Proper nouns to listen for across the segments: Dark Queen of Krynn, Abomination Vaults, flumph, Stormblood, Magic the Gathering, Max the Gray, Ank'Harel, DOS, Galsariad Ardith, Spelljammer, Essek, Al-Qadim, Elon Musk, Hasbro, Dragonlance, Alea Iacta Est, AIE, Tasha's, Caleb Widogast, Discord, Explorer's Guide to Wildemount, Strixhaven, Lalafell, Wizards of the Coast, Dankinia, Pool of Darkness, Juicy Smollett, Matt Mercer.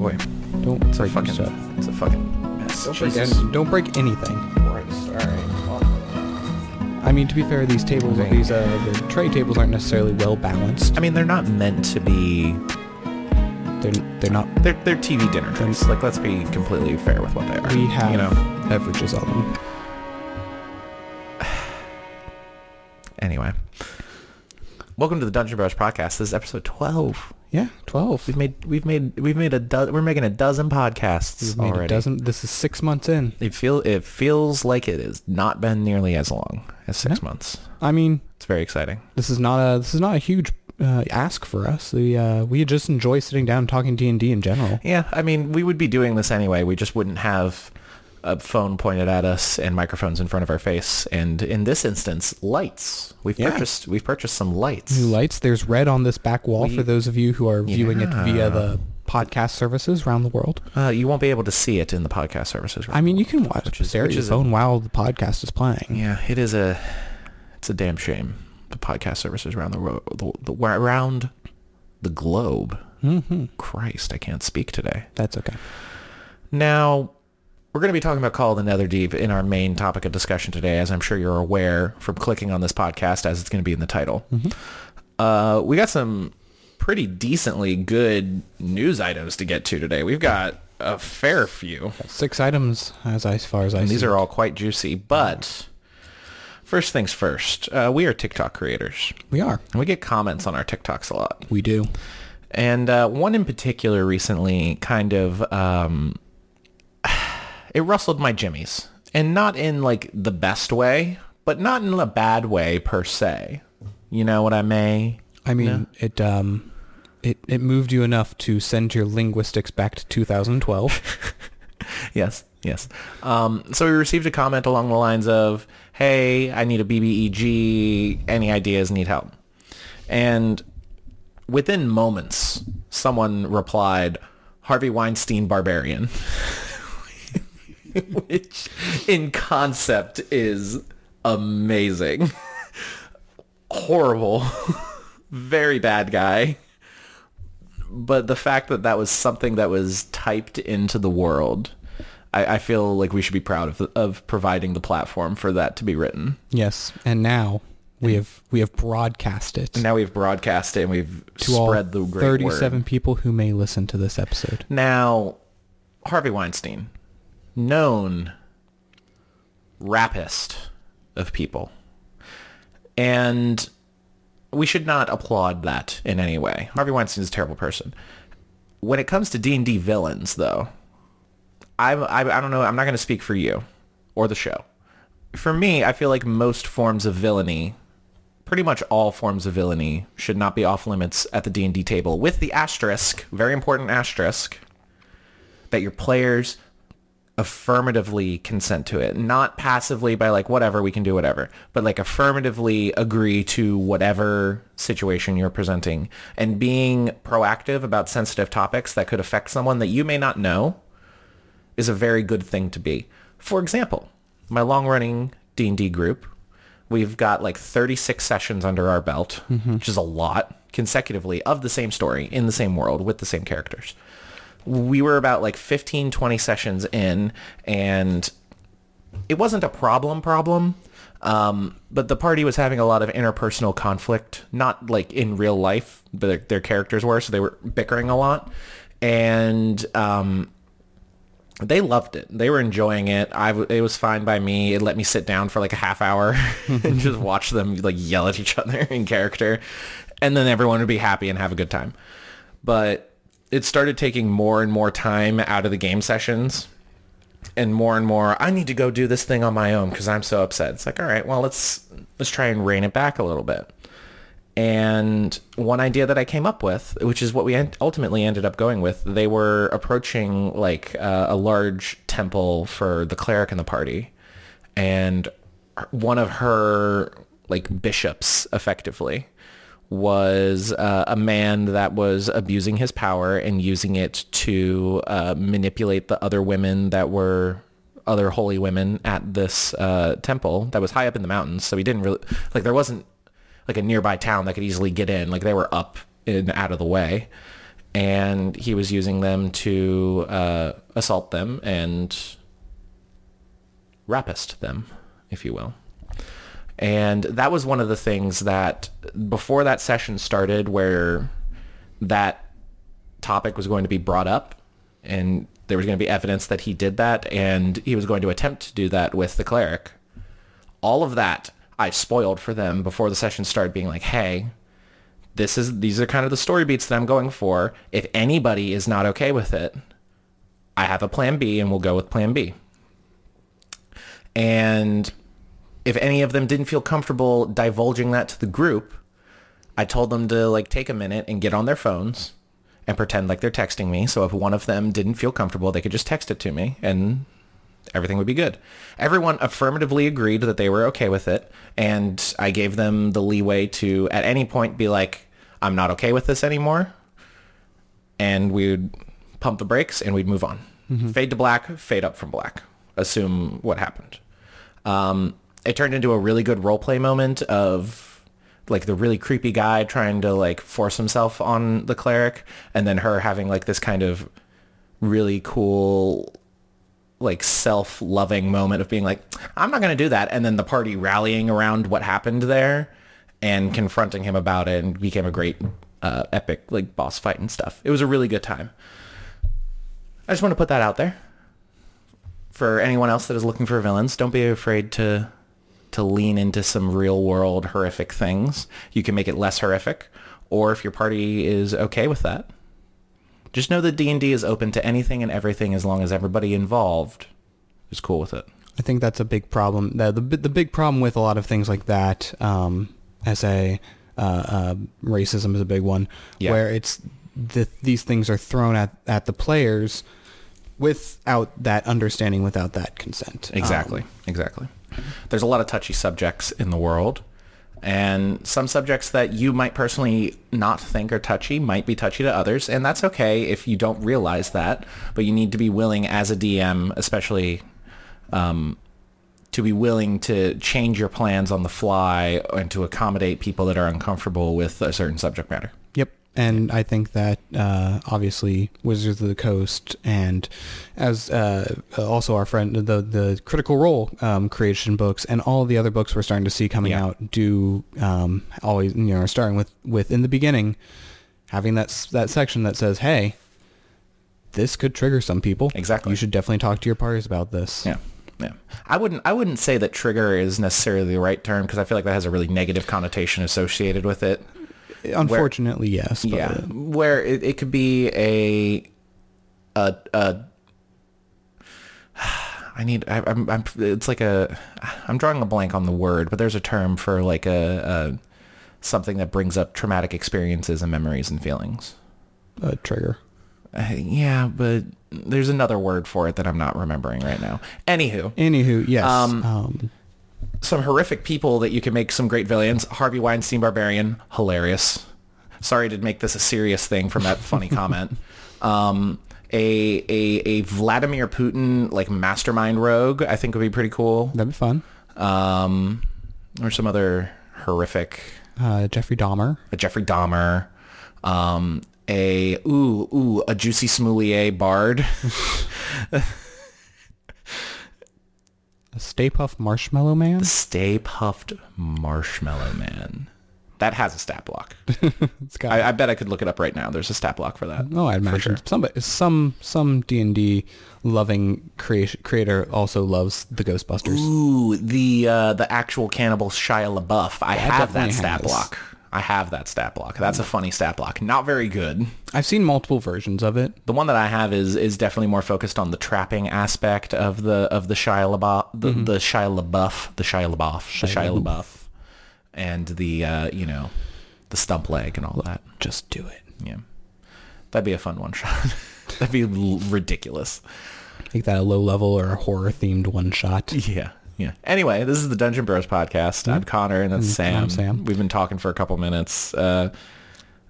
boy. Don't break stuff. It's a fucking mess. Don't break anything. I mean, to be fair, these tables, the tray tables aren't necessarily well balanced. I mean, they're not meant to be. They're TV dinner trays. Like, let's be completely fair with what they are. We have beverages on them. Anyway, welcome to the Dungeon Bros podcast. This is episode 12. Yeah, 12. We're making a dozen podcasts already. This is 6 months in. It feels like it has not been nearly as long as 6 months. I mean, it's very exciting. This is not a huge ask for us. We just enjoy sitting down and talking D&D in general. Yeah, I mean, we would be doing this anyway. We just wouldn't have a phone pointed at us and microphones in front of our face, and in this instance, lights. We've purchased some lights. New lights. There's red on this back wall for those of you who are viewing it via the podcast services around the world. You won't be able to see it in the podcast services. I mean, you can watch your phone while the podcast is playing. Yeah, it's a damn shame. The podcast services around the world, around the globe. Mm-hmm. Christ, I can't speak today. That's okay. Now, we're going to be talking about Call of the Netherdeep in our main topic of discussion today, as I'm sure you're aware from clicking on this podcast, as it's going to be in the title. Mm-hmm. We got some pretty decently good news items to get to today. We've got a fair few. 6 items as far as I see. These are all quite juicy, but first things first, we are TikTok creators. We are. And we get comments on our TikToks a lot. We do. And one in particular recently kind of... it rustled my jimmies, and not in like the best way, but not in a bad way per se. You know what I mean? I mean, it moved you enough to send your linguistics back to 2012. Yes. So we received a comment along the lines of, "Hey, I need a BBEG. Any ideas? Need help?" And within moments, someone replied, "Harvey Weinstein, barbarian." Which in concept is amazing. Horrible. Very bad guy. But the fact that that was something that was typed into the world, I feel like we should be proud of providing the platform for that to be written. Yes, and now we have broadcast it. And now we've broadcast it, and we've spread the great 37 word. 37 people who may listen to this episode. Now, Harvey Weinstein, known rapist of people, and we should not applaud that in any way. Harvey Weinstein is a terrible person. When it comes to D&D villains, though, I don't know, I'm not going to speak for you or the show. For me, I feel like most forms of villainy, pretty much all forms of villainy, should not be off limits at the D&D table, with the asterisk, very important asterisk, that your players affirmatively consent to it, not passively by like, whatever, we can do whatever, but like affirmatively agree to whatever situation you're presenting, and being proactive about sensitive topics that could affect someone that you may not know is a very good thing to be. For example, my long-running D&D group, we've got like 36 sessions under our belt, mm-hmm. which is a lot, consecutively, of the same story, in the same world, with the same characters. We were about like 15, 20 sessions in, and it wasn't a problem, but the party was having a lot of interpersonal conflict, not like in real life, but their characters were, so they were bickering a lot, and they loved it. They were enjoying it. It was fine by me. It let me sit down for like a half hour and just watch them like yell at each other in character, and then everyone would be happy and have a good time. But it started taking more and more time out of the game sessions, and more, I need to go do this thing on my own because I'm so upset. It's like, all right, well, let's try and rein it back a little bit. And one idea that I came up with, which is what we ultimately ended up going with, they were approaching like a large temple for the cleric in the party, and one of her like bishops, effectively, was a man that was abusing his power and using it to manipulate the other women that were other holy women at this temple that was high up in the mountains. So he didn't really, like, there wasn't like a nearby town that could easily get in. Like, they were up and out of the way. and he was using them to assault them and rapist them, if you will. And that was one of the things that, before that session started, where that topic was going to be brought up, and there was going to be evidence that he did that, and he was going to attempt to do that with the cleric. All of that I spoiled for them before the session started, being like, hey, these are kind of the story beats that I'm going for. If anybody is not okay with it, I have a plan B, and we'll go with plan B. And if any of them didn't feel comfortable divulging that to the group, I told them to take a minute and get on their phones and pretend like they're texting me. So if one of them didn't feel comfortable, they could just text it to me and everything would be good. Everyone affirmatively agreed that they were okay with it, and I gave them the leeway to, at any point, be like, I'm not okay with this anymore, and we would pump the brakes and we'd move on. Mm-hmm. Fade to black, fade up from black. Assume what happened. It turned into a really good roleplay moment of the really creepy guy trying to force himself on the cleric, and then her having this kind of really cool self-loving moment of being like, I'm not going to do that. And then the party rallying around what happened there and confronting him about it, and became a great epic boss fight and stuff. It was a really good time. I just want to put that out there. For anyone else that is looking for villains, don't be afraid to lean into some real-world horrific things. You can make it less horrific, or if your party is okay with that, just know that D&D is open to anything and everything as long as everybody involved is cool with it. I think that's a big problem. The big problem with a lot of things like that, racism is a big one, yeah, where it's these things are thrown at the players without that understanding, without that consent. Exactly. There's a lot of touchy subjects in the world, and some subjects that you might personally not think are touchy might be touchy to others, and that's okay if you don't realize that, but you need to be willing as a DM, especially, to be willing to change your plans on the fly and to accommodate people that are uncomfortable with a certain subject matter. Yep. And I think that obviously Wizards of the Coast, and as also our friend, the Critical Role creation books, and all the other books we're starting to see coming yeah. out, do always are starting with in the beginning having that section that says, hey, this could trigger some people. Exactly. You should definitely talk to your parties about this. Yeah. Yeah. I wouldn't say that trigger is necessarily the right term, because I feel like that has a really negative connotation associated with it. Unfortunately, yes. But yeah, where it could be I'm drawing a blank on the word, but there's a term for something that brings up traumatic experiences and memories and feelings. A trigger. Yeah, but there's another word for it that I'm not remembering right now. Anywho, yes. Some horrific people that you can make some great villains. Harvey Weinstein, Barbarian, hilarious. Sorry to make this a serious thing from that funny comment. A Vladimir Putin mastermind rogue, I think, would be pretty cool. That'd be fun. Or some other horrific. A Jeffrey Dahmer. A Juicy Smollett bard. A Stay Puffed Marshmallow Man. That has a stat block. I bet I could look it up right now. There's a stat block for that. Oh, I imagine. Sure. Some D&D loving creator also loves the Ghostbusters. Ooh, the actual cannibal Shia LaBeouf. I have that stat block. That's a funny stat block. Not very good. I've seen multiple versions of it. The one that I have is definitely more focused on the trapping aspect of the Shia LaBeouf, the Shia LaBeouf, and the the stump leg and all that. Just do it. Yeah, that'd be a fun one shot. That'd be ridiculous. Like that a low level or a horror themed one shot. Yeah. Yeah. Anyway, this is the Dungeon Bros podcast. Mm-hmm. I'm Connor, and that's Sam. I'm Sam. We've been talking for a couple minutes. I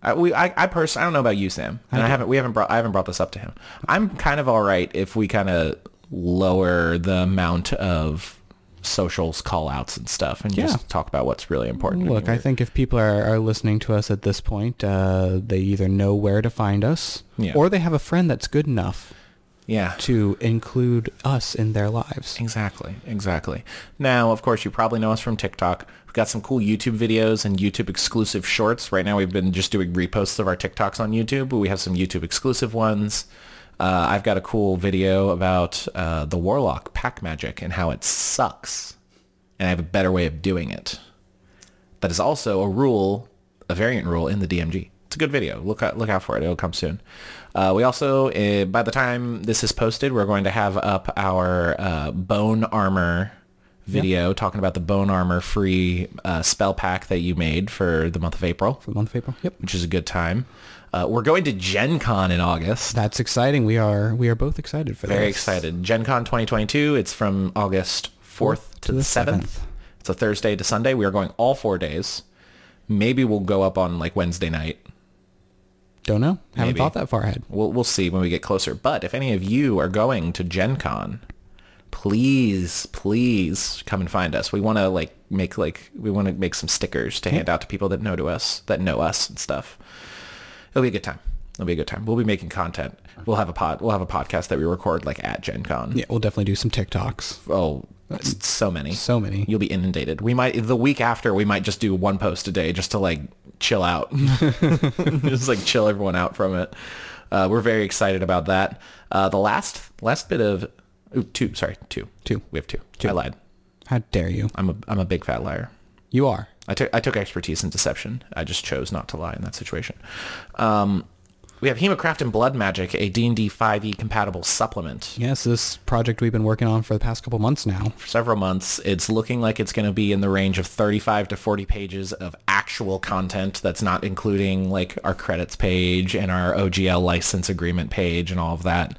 personally, I don't know about you, Sam, and I haven't brought this up to him. I'm kind of all right if we kind of lower the amount of socials, call-outs and stuff, and just talk about what's really important. Look, I think if people are listening to us at this point, they either know where to find us, or they have a friend that's good enough to include us in their lives. Exactly, exactly. Now, of course, you probably know us from TikTok. We've got some cool YouTube videos and YouTube exclusive shorts. Right now, we've been just doing reposts of our TikToks on YouTube, but we have some YouTube exclusive ones. I've got a cool video about the Warlock pack magic and how it sucks, and I have a better way of doing it. That is also a rule, a variant rule in the DMG. It's a good video. Look out for it. It'll come soon. We also, by the time this is posted, we're going to have up our bone armor video talking about the bone armor free spell pack that you made for the month of April. Which is a good time. We're going to Gen Con in August. That's exciting. We are both excited for that. Very excited. Gen Con 2022. It's from August 4th to the 7th. It's a Thursday to Sunday. We are going all 4 days. Maybe we'll go up on like Wednesday night. Don't know. Haven't thought that far ahead. We'll see when we get closer. But if any of you are going to Gen Con, please come and find us. We want to make some stickers to hand out to people that know us and stuff. It'll be a good time. We'll be making content. We'll have a podcast that we record like at Gen Con. Yeah, we'll definitely do some TikToks. Oh, so many. You'll be inundated. We might, the week after, we might just do one post a day just to like chill out. Just like chill everyone out from it. We're very excited about that. The last bit of two. We have two. I lied. How dare you? I'm a big fat liar. You are. I took expertise in deception. I just chose not to lie in that situation. We have Hemocraft and Blood Magic, a D&D 5e compatible supplement. Yes, this project we've been working on for the past couple months now. For several months. It's looking like it's going to be in the range of 35 to 40 pages of actual content that's not including like our credits page and our OGL license agreement page and all of that.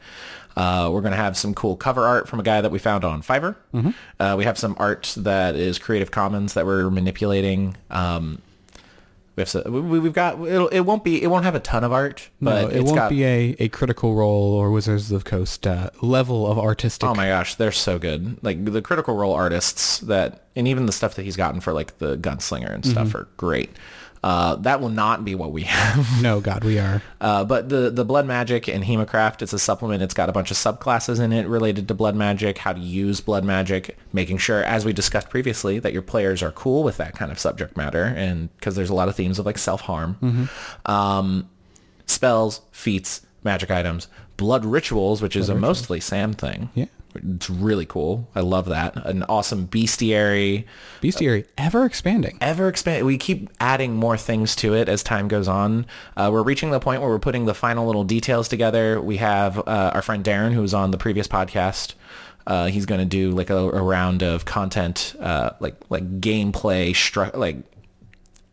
We're going to have some cool cover art from a guy that we found on Fiverr. Mm-hmm. We have some art that is Creative Commons that we're manipulating. It won't have a ton of art, but it won't be a Critical Role or Wizards of the Coast level of artistic. Oh my gosh, they're so good! Like the Critical Role artists and even the stuff that he's gotten for like the Gunslinger and stuff are great. That will not be what we have. No, God, we are. But the Blood Magic and Hemocraft, it's a supplement. It's got a bunch of subclasses in it related to Blood Magic, how to use Blood Magic, making sure, as we discussed previously, that your players are cool with that kind of subject matter, and because there's a lot of themes of like self-harm. Mm-hmm. Spells, feats, magic items, blood rituals, which is a mostly Sam thing. Yeah. It's really cool. I love that. An awesome bestiary. Bestiary, ever expanding. Ever expanding. We keep adding more things to it as time goes on. We're reaching the point where we're putting the final little details together. We have our friend Darren, who was on the previous podcast. He's going to do like a round of content, like gameplay,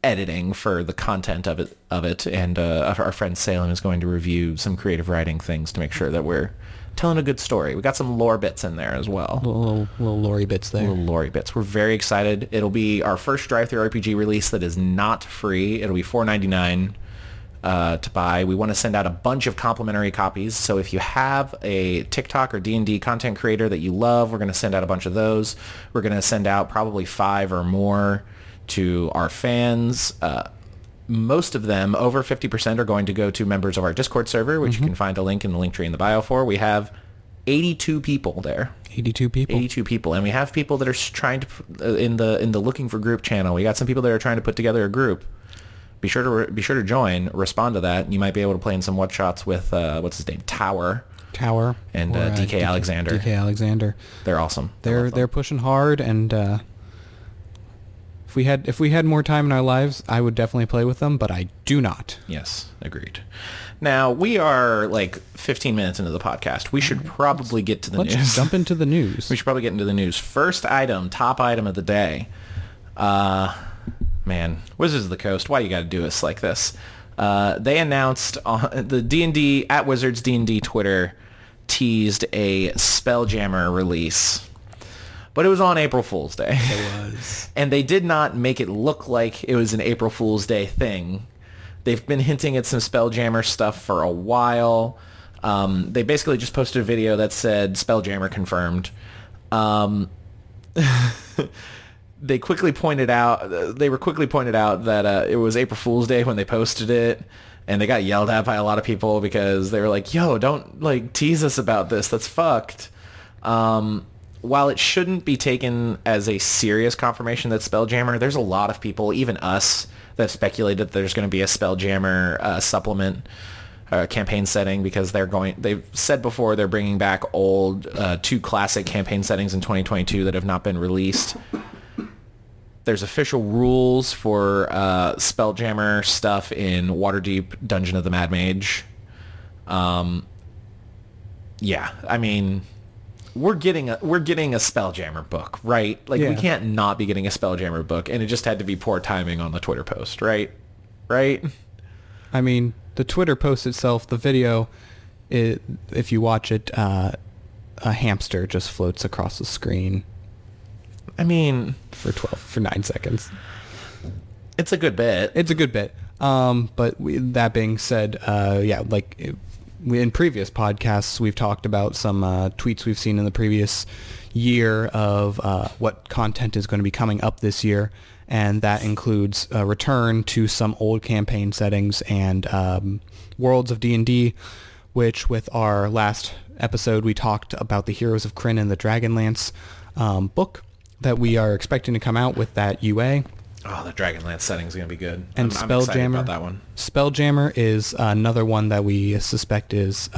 editing for the content of it. And our friend Salem is going to review some creative writing things to make sure that we're telling a good story. We got some lore bits in there as well. Little lore bits there. Little lore bits. We're very excited. It'll be our first drive-through RPG release that is not free. It'll be $4.99 to buy. We want to send out a bunch of complimentary copies. So if you have a TikTok or D&D content creator that you love, we're going to send out a bunch of those. We're going to send out probably 5 or more to our fans. Most of them, over 50%, are going to go to members of our Discord server, which you can find a link in the link tree in the bio for. We have 82 people there. 82 people. And we have people that are trying to, in the Looking for Group channel, we got some people that are trying to put together a group. Be sure to join, respond to that. You might be able to play in some what shots with, what's his name, Tower. And DK Alexander. They're awesome. They're pushing hard, and... If we had more time in our lives, I would definitely play with them, but I do not. Yes, agreed. Now, we are like 15 minutes into the podcast. We should probably get to the news. Let's jump into the news. We should probably get into the news. First item, top item of the day. Man, Wizards of the Coast, why you got to do us like this? They announced on the D&D, at Wizards D&D Twitter, teased a Spelljammer release. But it was on April Fool's Day. It was. And they did not make it look like it was an April Fool's Day thing. They've been hinting at some Spelljammer stuff for a while. They basically just posted a video that said Spelljammer confirmed. They quickly pointed out, that it was April Fool's Day when they posted it, and they got yelled at by a lot of people because they were like, yo, don't like tease us about this. That's fucked. While it shouldn't be taken as a serious confirmation that Spelljammer, there's a lot of people, even us, that speculated that there's going to be a Spelljammer supplement campaign setting, because they've said before they're bringing back old two classic campaign settings in 2022 that have not been released. There's official rules for Spelljammer stuff in Waterdeep, Dungeon of the Mad Mage. Yeah, I mean, we're getting a Spelljammer book, right? Like, yeah. We can't not be getting a Spelljammer book, and it just had to be poor timing on the Twitter post, right? Right? I mean, the Twitter post itself, the video, if you watch it, a hamster just floats across the screen. I mean, for 9 seconds. It's a good bit. But that being said, yeah, like in previous podcasts, we've talked about some tweets we've seen in the previous year of what content is going to be coming up this year. And that includes a return to some old campaign settings and Worlds of D&D, which with our last episode, we talked about the Heroes of Krynn and the Dragonlance book that we are expecting to come out with that UA. Oh, the Dragonlance setting's going to be good. And I'm excited about that one. Spelljammer is another one that we suspect is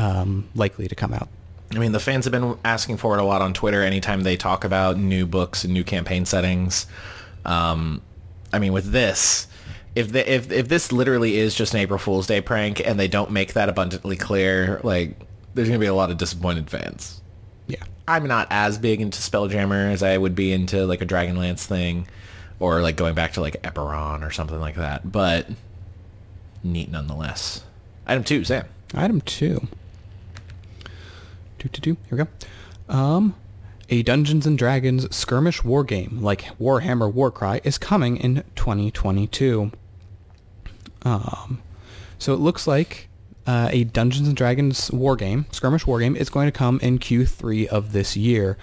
likely to come out. I mean, the fans have been asking for it a lot on Twitter anytime they talk about new books and new campaign settings. I mean, with this, if this literally is just an April Fool's Day prank and they don't make that abundantly clear, like, there's going to be a lot of disappointed fans. Yeah. I'm not as big into Spelljammer as I would be into, like, a Dragonlance thing or, like, going back to, like, Eperon or something like that, but neat nonetheless. Item 2, Sam. Item 2. Here we go. A Dungeons & Dragons skirmish war game like Warhammer Warcry is coming in 2022. So it looks like a Dungeons & Dragons war game, skirmish war game, is going to come in Q3 of this year.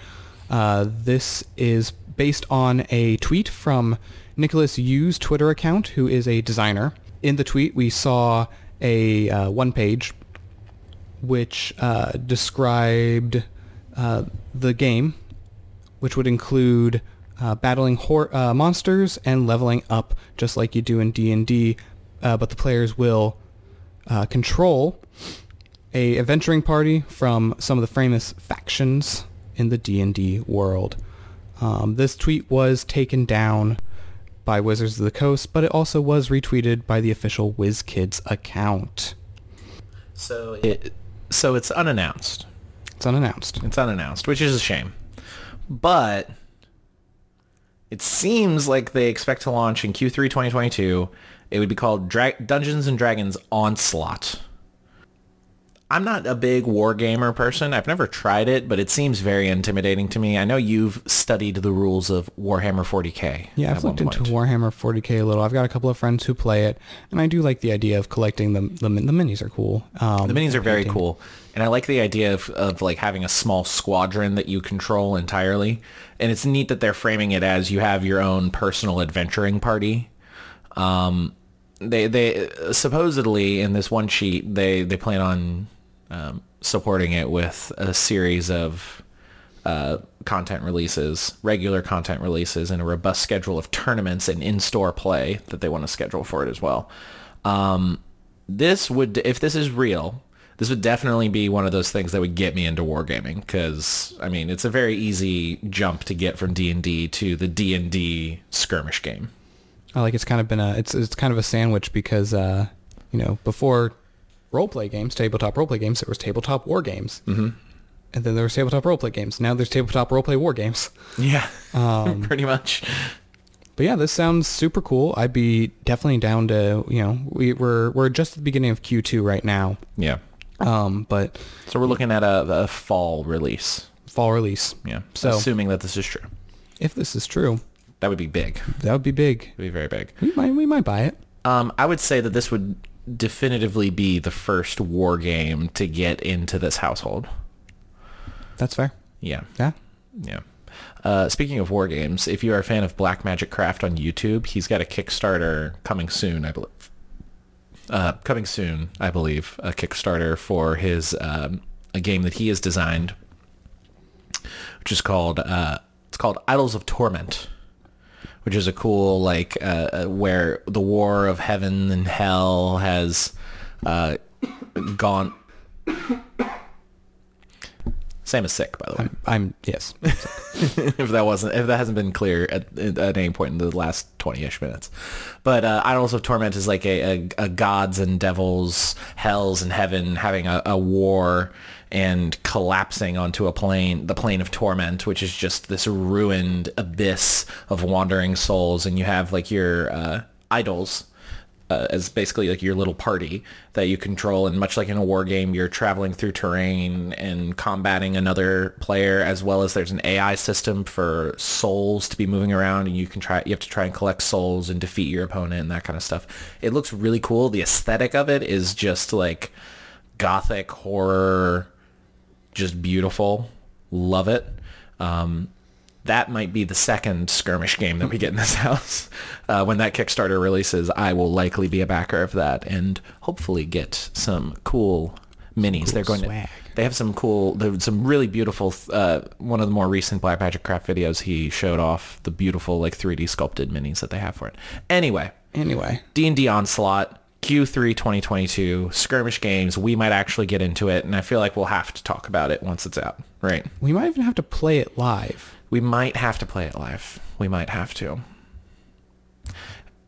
This is based on a tweet from Nicholas Yu's Twitter account, who is a designer. In the tweet, we saw a one-page which described the game, which would include battling monsters and leveling up just like you do in D&D, but the players will control a adventuring party from some of the famous factions in the D&D world. This tweet was taken down by Wizards of the Coast, but it also was retweeted by the official WizKids account. So it's unannounced. It's unannounced, which is a shame. But it seems like they expect to launch in Q3 2022. It would be called Dungeons & Dragons Onslaught. I'm not a big wargamer person. I've never tried it, but it seems very intimidating to me. I know you've studied the rules of Warhammer 40K. Yeah, I've looked into Warhammer 40K a little. I've got a couple of friends who play it, and I do like the idea of collecting them. The minis are cool. The minis are very cool, and I like the idea of like having a small squadron that you control entirely. And it's neat that they're framing it as you have your own personal adventuring party. They supposedly in this one sheet they plan on supporting it with a series of regular content releases, and a robust schedule of tournaments and in-store play that they want to schedule for it as well. This would, if this is real, this would definitely be one of those things that would get me into wargaming, because, I mean, it's a very easy jump to get from D&D to the D&D skirmish game. I like, it's kind of been it's kind of a sandwich, because, you know, before tabletop roleplay games, there was tabletop war games. Mm-hmm. And then there was tabletop roleplay games. Now there's tabletop roleplay war games. Yeah, pretty much. But yeah, this sounds super cool. I'd be definitely down to, you know, we're just at the beginning of Q2 right now. Yeah. But so we're looking at a fall release. Yeah. So assuming that this is true. If this is true. That would be big. It'd be very big. We might buy it. I would say that this would definitively be the first war game to get into this household. That's fair. Yeah. Yeah. Speaking of war games, if you are a fan of Black Magic Craft on YouTube, he's got a Kickstarter coming soon, I believe. A Kickstarter for his a game that he has designed, which is called it's called Idols of Torment, which is a cool where the war of heaven and hell has gone. Sam is sick, by the way. I'm yes. If that hasn't been clear at any point in the last 20-ish minutes. But Idols of Torment is like a gods and devils, hells and heaven having a war and collapsing onto the plane of torment, which is just this ruined abyss of wandering souls. And you have your idols as basically your little party that you control, and much like in a war game, you're traveling through terrain and combating another player, as well as there's an AI system for souls to be moving around, and you have to try and collect souls and defeat your opponent and that kind of stuff. It looks really cool. The aesthetic of it is just gothic horror, just beautiful. Love it. That might be the second skirmish game that we get in this house. When that Kickstarter releases, I will likely be a backer of that and hopefully get some cool minis. Cool. They're going swag. They have some really beautiful. One of the more recent Black Magic Craft videos, he showed off the beautiful 3D sculpted minis that they have for it. Anyway, D&D Onslaught Q3 2022 skirmish games. We might actually get into it, and I feel like we'll have to talk about it once it's out. Right? We might even have to play it live. We might have to play it live. We might have to.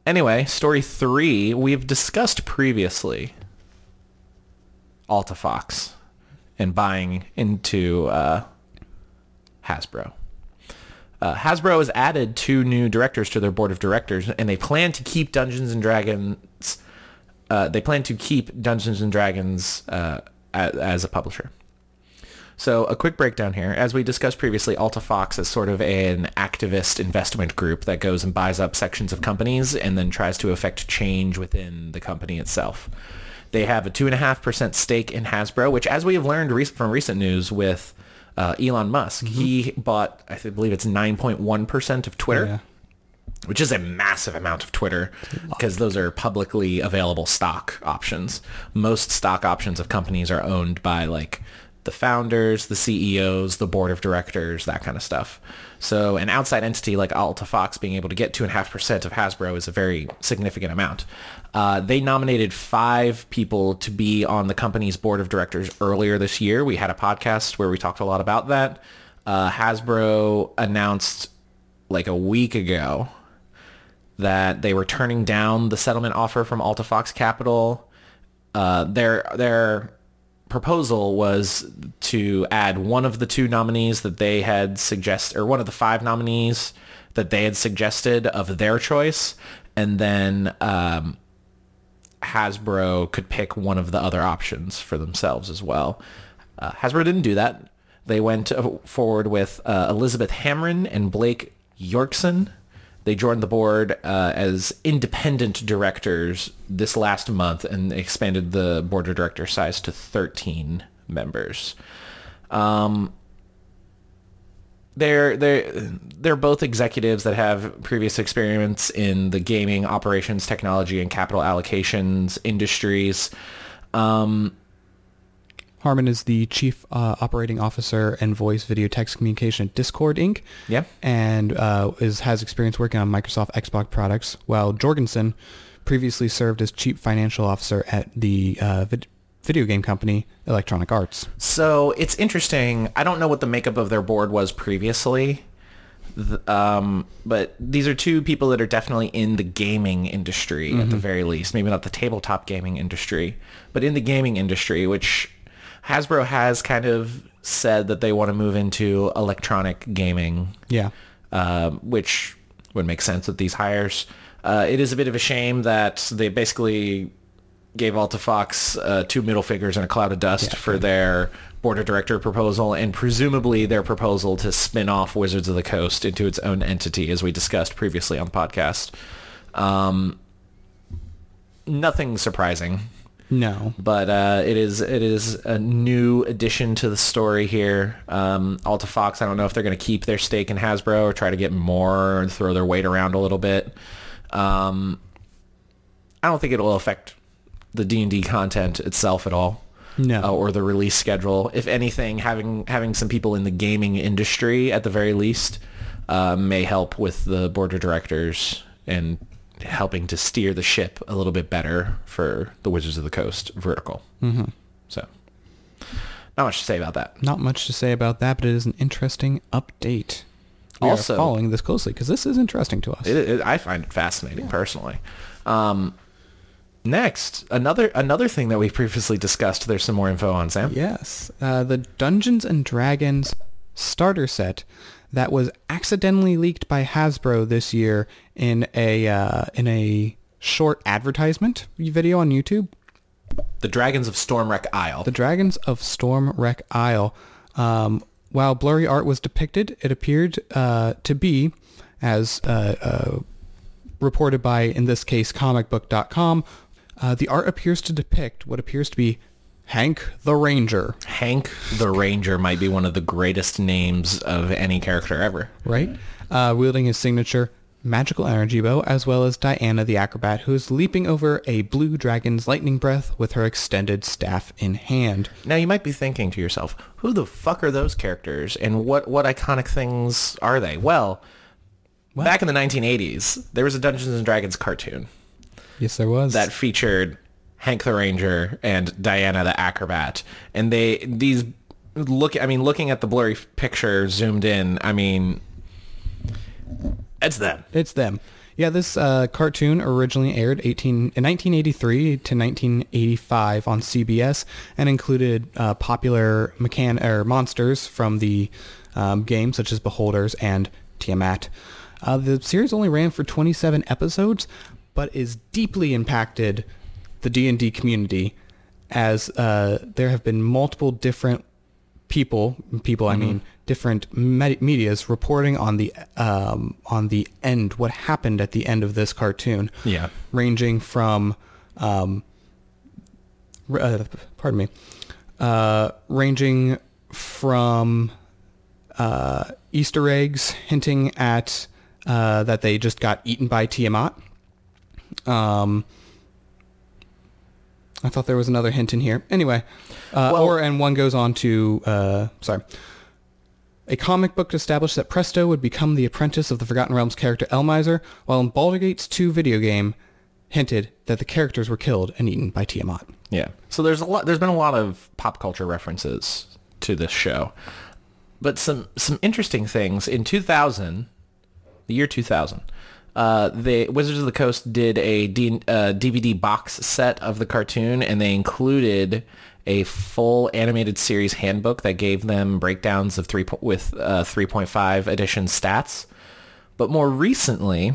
Anyway, story 3, we've discussed previously AltaFox and buying into Hasbro. Hasbro has added 2 new directors to their board of directors, and they plan to keep Dungeons & Dragons as a publisher. So a quick breakdown here. As we discussed previously, AltaFox is sort of an activist investment group that goes and buys up sections of companies and then tries to affect change within the company itself. They have a 2.5% stake in Hasbro, which, as we have learned from recent news with Elon Musk, mm-hmm. He bought, I believe it's 9.1% of Twitter, which is a massive amount of Twitter because those are publicly available stock options. Most stock options of companies are owned by the founders, the CEOs, the board of directors, that kind of stuff. So an outside entity like AltaFox being able to get 2.5% of Hasbro is a very significant amount. They nominated 5 people to be on the company's board of directors earlier this year. We had a podcast where we talked a lot about that. Hasbro announced a week ago that they were turning down the settlement offer from AltaFox Capital. Their proposal was to add one of the 2 nominees that they had suggested, or one of the 5 nominees that they had suggested of their choice, and then Hasbro could pick one of the other options for themselves as well. Hasbro didn't do that. They went forward with Elizabeth Hamrin and Blake Yorkson. They joined the board as independent directors this last month and expanded the board of director size to 13 members. They're both executives that have previous experience in the gaming, operations, technology, and capital allocations industries. Harmon is the chief operating officer and voice, video, text communication at Discord Inc. Yeah, and has experience working on Microsoft Xbox products. While Jorgensen previously served as chief financial officer at the video game company Electronic Arts. So it's interesting. I don't know what the makeup of their board was previously, but these are 2 people that are definitely in the gaming industry, mm-hmm. at the very least. Maybe not the tabletop gaming industry, but in the gaming industry, which Hasbro has kind of said that they want to move into electronic gaming, which would make sense with these hires. It is a bit of a shame that they basically gave AltaFox 2 middle fingers and a cloud of dust for their board of director proposal, and presumably their proposal to spin off Wizards of the Coast into its own entity, as we discussed previously on the podcast. Nothing surprising. No. But it is a new addition to the story here. AltaFox, I don't know if they're going to keep their stake in Hasbro or try to get more and throw their weight around a little bit. I don't think it'll affect the D&D content itself at all. No. Or the release schedule. If anything, having some people in the gaming industry at the very least may help with the board of directors and helping to steer the ship a little bit better for the Wizards of the Coast vertical. Mm-hmm. So not much to say about that. Not much to say about that, but it is an interesting update. We also are following this closely because this is interesting to us. I find it fascinating personally. Next, another thing that we previously discussed. There's some more info on, Sam. Yes. The Dungeons & Dragons starter set that was accidentally leaked by Hasbro this year in a short advertisement video on YouTube. The Dragons of Stormwreck Isle. The Dragons of Stormwreck Isle. While blurry art was depicted, it appeared to be, as reported by, in this case, comicbook.com, the art appears to depict what appears to be Hank the Ranger. Hank the Ranger might be one of the greatest names of any character ever. Right? Wielding his signature magical energy bow, as well as Diana the Acrobat, who is leaping over a blue dragon's lightning breath with her extended staff in hand. Now, you might be thinking to yourself, who the fuck are those characters, and what iconic things are they? Well, back in the 1980s, there was a Dungeons & Dragons cartoon. Yes, there was. That featured Hank the Ranger and Diana the Acrobat. And looking at the blurry picture zoomed in, it's them. It's them. Yeah, this cartoon originally aired in 1983 to 1985 on CBS and included popular monsters from the game, such as Beholders and Tiamat. The series only ran for 27 episodes, but is deeply impacted the D&D community, as there have been multiple different people mm-hmm. I mean different medias reporting on the end, what happened at the end of this cartoon. Yeah, ranging from Easter eggs hinting at that they just got eaten by Tiamat. I thought there was another hint in here. Anyway, one goes on to, a comic book established that Presto would become the apprentice of the Forgotten Realms character Elmiser, while in Baldur's Gate's 2 video game hinted that the characters were killed and eaten by Tiamat. Yeah. So there's been a lot of pop culture references to this show, but some interesting things in 2000. The year 2000, the Wizards of the Coast did a DVD box set of the cartoon, and they included a full animated series handbook that gave them breakdowns of 3.5 edition stats. But more recently,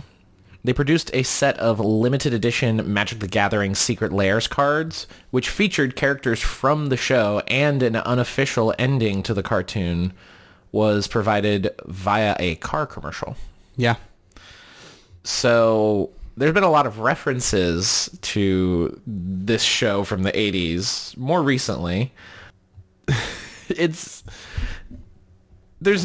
they produced a set of limited edition Magic the Gathering Secret Lairs cards, which featured characters from the show, and an unofficial ending to the cartoon was provided via a car commercial. Yeah. So there's been a lot of references to this show from the 80s more recently. There's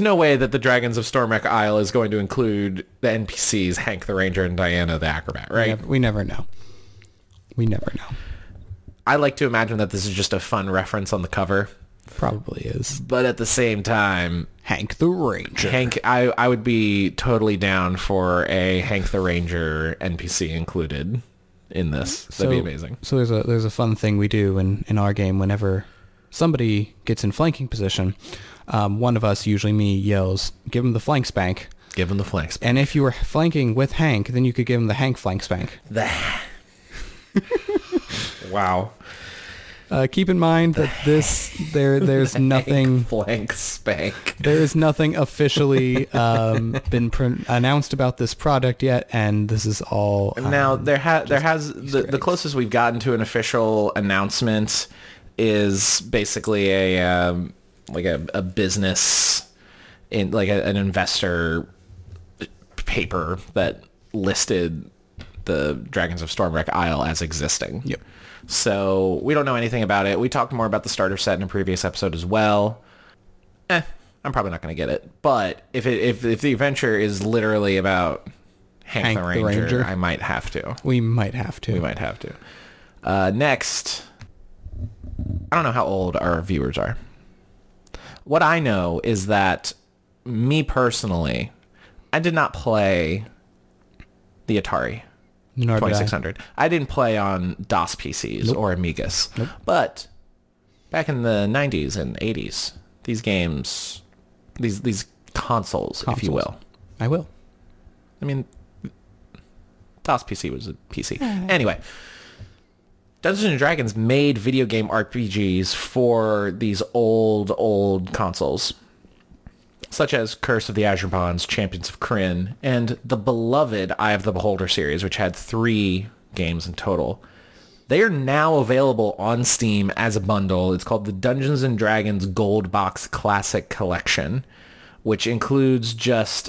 no way that the Dragons of Stormwreck Isle is going to include the NPCs Hank the Ranger and Diana the Acrobat, right? We never know. I like to imagine that this is just a fun reference on the cover. Probably is. But at the same time, Hank the Ranger. I would be totally down for a Hank the Ranger NPC included in this. That'd be amazing. So there's a fun thing we do in our game whenever somebody gets in flanking position. One of us, usually me, yells, "Give him the flank spank." Give him the flank spank. And if you were flanking with Hank, then you could give him the Hank flank spank. Wow. Keep in mind that there's nothing flank spank. There is nothing officially been announced about this product yet, and this is all. Now the closest we've gotten to an official announcement is basically a business in an investor paper that listed the Dragons of Stormwreck Isle as existing. Yep. So we don't know anything about it. We talked more about the starter set in a previous episode as well. I'm probably not going to get it. But if the adventure is literally about Hank the Ranger, I might have to. We might have to. Next, I don't know how old our viewers are. What I know is that, me personally, I did not play the Atari 2600. I didn't play on DOS PCs or Amigas. But back in the 90s and 80s, these games, these consoles, if you will. I mean, DOS PC was a PC. Anyway, Dungeons & Dragons made video game RPGs for these old consoles, such as Curse of the Azure Bonds, Champions of Krynn, and the beloved Eye of the Beholder series, which had 3 games in total. They are now available on Steam as a bundle. It's called the Dungeons & Dragons Gold Box Classic Collection, which includes just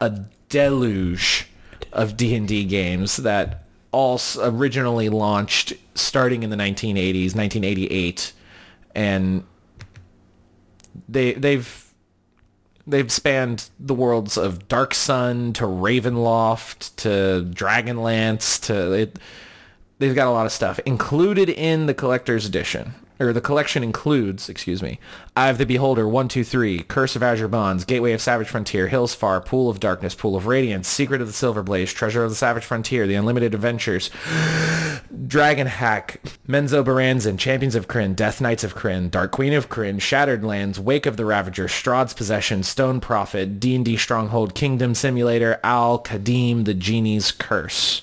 a deluge of D&D games that all originally launched starting in the 1980s, 1988, and they've spanned the worlds of Dark Sun to Ravenloft to Dragonlance to it. They've got a lot of stuff included in the collector's edition, or the collection includes, Eye of the Beholder 1, 2, 3, Curse of Azure Bonds, Gateway of Savage Frontier, Hills Far, Pool of Darkness, Pool of Radiance, Secret of the Silver Blaze, Treasure of the Savage Frontier, The Unlimited Adventures, Dragon Hack, Menzo Baranzan, Champions of Krynn, Death Knights of Krynn, Dark Queen of Krynn, Shattered Lands, Wake of the Ravager, Strahd's Possession, Stone Prophet, D&D Stronghold, Kingdom Simulator, Al-Qadim, The Genie's Curse.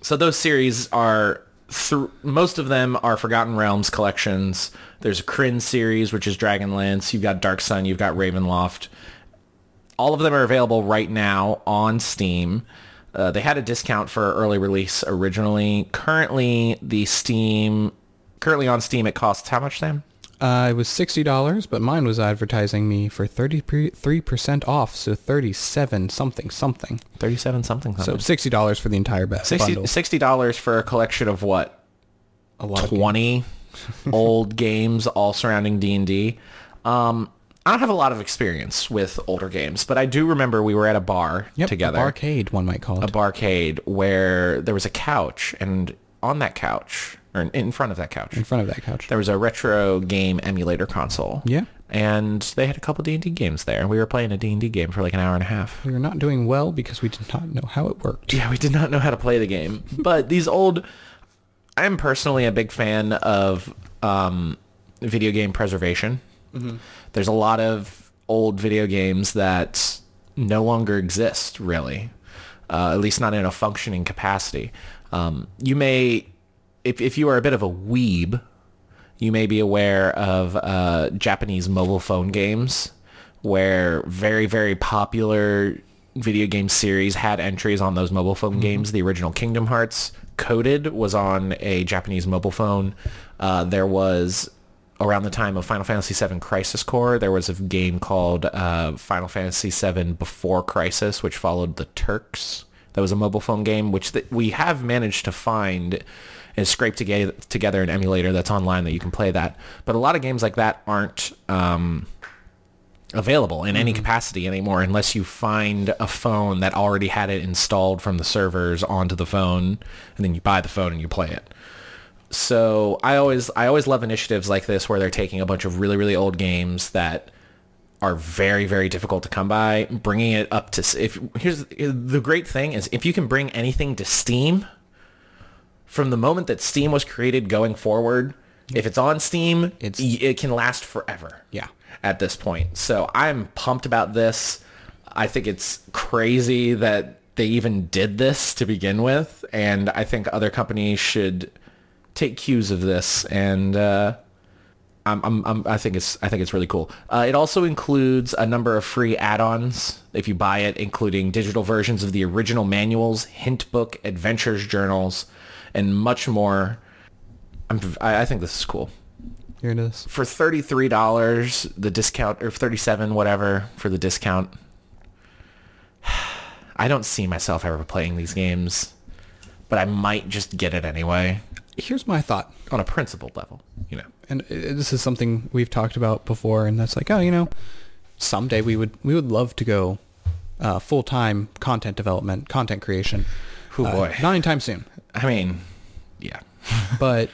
So those series are, most of them are Forgotten Realms collections. There's a Krynn series, which is Dragonlance. You've got Dark Sun, you've got Ravenloft. All of them are available right now on Steam. They had a discount for early release originally. Currently on Steam, it costs how much, Sam? It was $60, but mine was advertising me for 33% off, so 37 something something. 37 something something. So $60 for the entire bundle. $60 for a collection of what? A lot. 20 games. Old games all surrounding D&D. I don't have a lot of experience with older games, but I do remember we were at a bar together. A barcade, one might call it. A barcade where there was a couch, and on that couch, or in front of that couch. There was a retro game emulator console. Yeah. And they had a couple D&D games there, and we were playing a D&D game for like an hour and a half. We were not doing well because we did not know how it worked. Yeah, we did not know how to play the game. But these old... I'm personally a big fan of video game preservation. Mm-hmm. There's a lot of old video games that no longer exist, really, at least not in a functioning capacity. You may, if you are a bit of a weeb, you may be aware of Japanese mobile phone games where very, very popular video game series had entries on those mobile phone games. The original Kingdom Hearts Coded was on a Japanese mobile phone. There was... Around the time of Final Fantasy VII Crisis Core, there was a game called Final Fantasy VII Before Crisis, which followed the Turks. That was a mobile phone game, which we have managed to find and scrape together an emulator that's online that you can play that. But a lot of games like that aren't available in any capacity anymore unless you find a phone that already had it installed from the servers onto the phone, and then you buy the phone and you play it. So I always love initiatives like this where they're taking a bunch of really, really old games that are very, very difficult to come by, bringing it up to... Here's the great thing is if you can bring anything to Steam, from the moment that Steam was created going forward, if it's on Steam, it can last forever. Yeah. At this point. So I'm pumped about this. I think it's crazy that they even did this to begin with, and I think other companies should... take cues of this, and I think it's really cool. It also includes a number of free add-ons if you buy it, including digital versions of the original manuals, hint book, adventures journals, and much more. I think this is cool. Here it is for $33, the discount, or $37, whatever for the discount. I don't see myself ever playing these games. but I might just get it anyway. Here's my thought. On a principled level, you know. And this is something we've talked about before, and that's like, oh, you know, someday we would love to go full-time content development, content creation. Oh, boy. Not anytime soon. I mean, yeah. But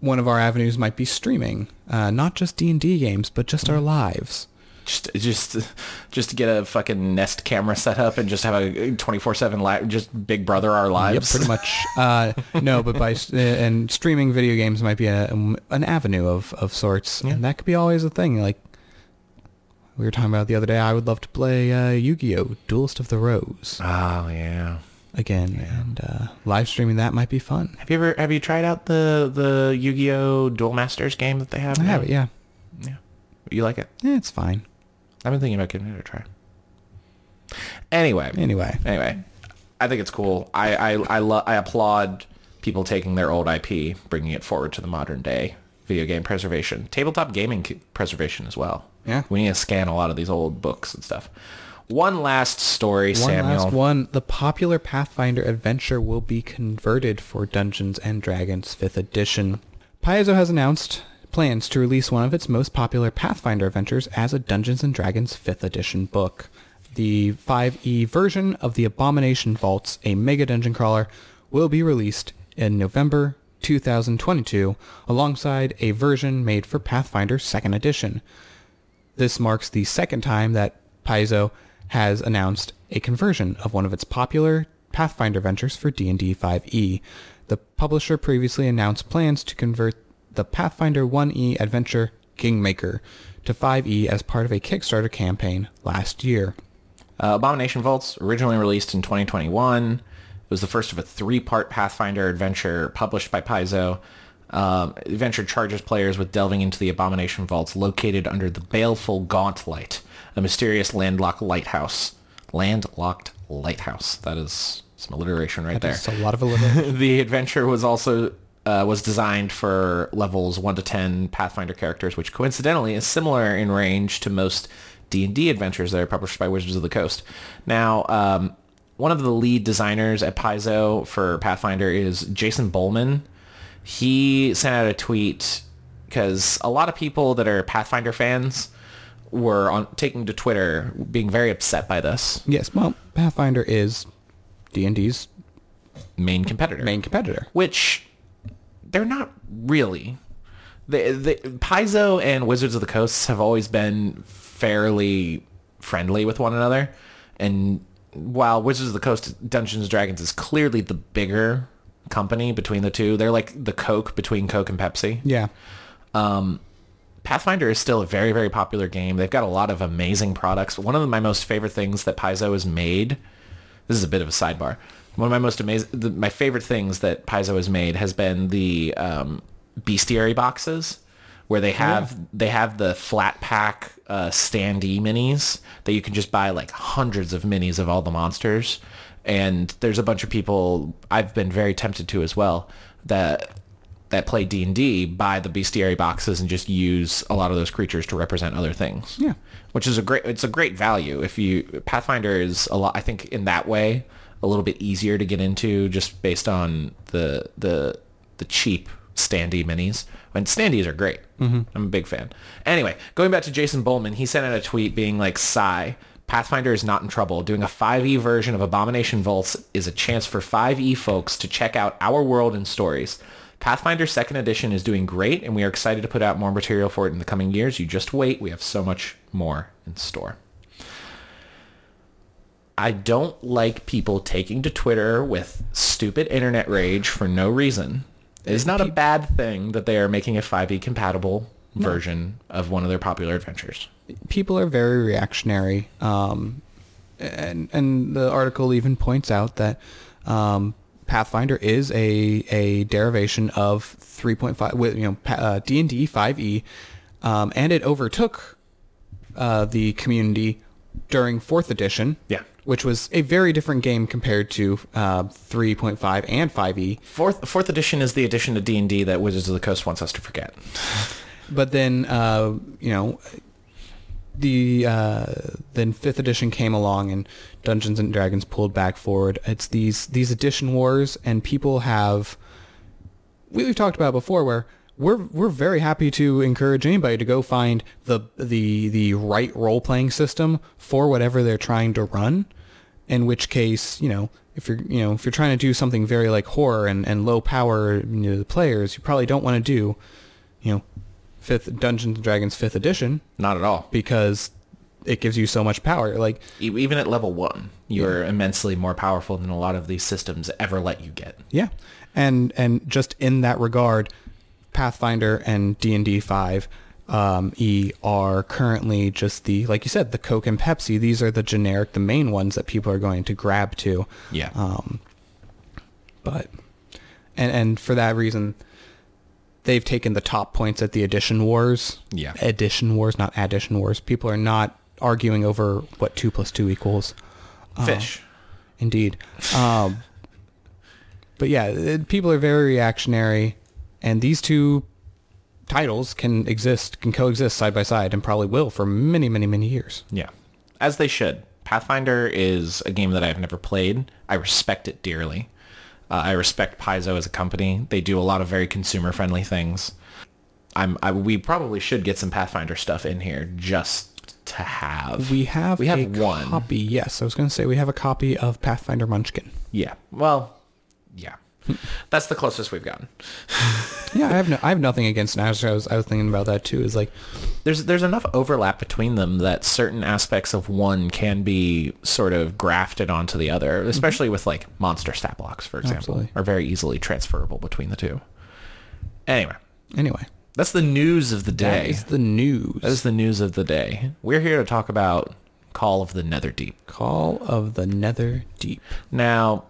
one of our avenues might be streaming, not just D&D games, but just our lives. Just to get a fucking Nest camera set up and just have a 24/7 live, just Big Brother our lives. Yep, pretty much. No, but and streaming video games might be an avenue of sorts, yeah. And that could be always a thing. Like we were talking about the other day, I would love to play Yu-Gi-Oh! Duelist of the Rose. Oh yeah. Again, yeah. And live streaming that might be fun. Have you tried out the Yu-Gi-Oh! Duel Masters game that they have? I have it. Yeah. Yeah. You like it? Yeah, it's fine. I've been thinking about giving it a try. Anyway, I think it's cool. I applaud people taking their old IP, bringing it forward to the modern day video game preservation, tabletop gaming preservation as well. Yeah, we need to scan a lot of these old books and stuff. One last story, Samuel. One last one. The popular Pathfinder adventure will be converted for Dungeons and Dragons 5th edition. Paizo has announced plans to release one of its most popular Pathfinder adventures as a Dungeons & Dragons 5th edition book. The 5e version of the Abomination Vaults, a mega dungeon crawler, will be released in November 2022 alongside a version made for Pathfinder 2nd edition. This marks the second time that Paizo has announced a conversion of one of its popular Pathfinder adventures for D&D 5e. The publisher previously announced plans to convert the Pathfinder 1E adventure Kingmaker to 5E as part of a Kickstarter campaign last year. Abomination Vaults, originally released in 2021, it was the first of a three-part Pathfinder adventure published by Paizo. The adventure charges players with delving into the Abomination Vaults located under the Baleful Gauntlet, a mysterious landlocked lighthouse. Landlocked lighthouse. That is some alliteration right there. That's a lot of alliteration. The adventure was also was designed for levels 1 to 10 Pathfinder characters, which coincidentally is similar in range to most D&D adventures that are published by Wizards of the Coast. Now, one of the lead designers at Paizo for Pathfinder is Jason Bowman. He sent out a tweet because a lot of people that are Pathfinder fans were taking to Twitter being very upset by this. Yes, well, Pathfinder is D&D's main competitor. Which they're not really. Paizo and Wizards of the Coast have always been fairly friendly with one another. And while Wizards of the Coast, Dungeons & Dragons is clearly the bigger company between the two. They're like the Coke between Coke and Pepsi. Yeah. Pathfinder is still a very, very popular game. They've got a lot of amazing products. One of my most favorite things that Paizo has made, this is a bit of a sidebar, my favorite things that Paizo has made has been the bestiary boxes, where they have the flat pack standee minis that you can just buy like hundreds of minis of all the monsters. And there's a bunch of people I've been very tempted to as well that play D&D, buy the bestiary boxes and just use a lot of those creatures to represent other things. Yeah, which is a great value. If you Pathfinder is a lot, I think in that way, a little bit easier to get into just based on the cheap standee minis. And standees are great. Mm-hmm. I'm a big fan. Anyway, going back to Jason Bowman, he sent out a tweet being like, sigh, Pathfinder is not in trouble. Doing a 5e version of Abomination Vaults is a chance for 5e folks to check out our world and stories. Pathfinder 2nd Edition is doing great, and we are excited to put out more material for it in the coming years. You just wait. We have so much more in store. I don't like people taking to Twitter with stupid internet rage for no reason. It is not a bad thing that they are making a 5e compatible version of one of their popular adventures. People are very reactionary. And the article even points out that Pathfinder is a derivation of 3.5, D&D 5e, and it overtook the community during 4th edition. Yeah. Which was a very different game compared to 3.5 and 5e. Fourth edition is the edition of D&D that Wizards of the Coast wants us to forget. But then, then 5th edition came along and Dungeons and Dragons pulled back forward. It's these edition wars, and people have, we've talked about before, where we're very happy to encourage anybody to go find the right role-playing system for whatever they're trying to run. In which case, if you're trying to do something very like horror and low power the players, you probably don't want to do, Dungeons and Dragons 5th edition. Not at all. Because it gives you so much power. Like even at level 1, you're immensely more powerful than a lot of these systems ever let you get. Yeah. And just in that regard, Pathfinder and D&D 5 E are currently just the, like you said, the Coke and Pepsi. These are the generic, the main ones that people are going to grab to. Yeah. But for that reason, they've taken the top points at the edition wars. Yeah. Edition wars, not addition wars. People are not arguing over what 2 + 2 equals. Fish. Indeed. But yeah, people are very reactionary. And these two titles can coexist side by side, and probably will for many, many, many years. Yeah, as they should. Pathfinder is a game that I've never played. I respect it dearly. I respect Paizo as a company. They do a lot of very consumer-friendly things. We probably should get some Pathfinder stuff in here just to have. We have one copy. Yes, I was going to say we have a copy of Pathfinder Munchkin. Yeah. Well, yeah. That's the closest we've gotten. Yeah, I have nothing against Nash. I was thinking about that too. Is like there's enough overlap between them that certain aspects of one can be sort of grafted onto the other, especially with like monster stat blocks, for example. Absolutely. Are very easily transferable between the two. Anyway, that's the news of the day. That is the news of the day. We're here to talk about Call of the Netherdeep. Call of the Netherdeep. Now,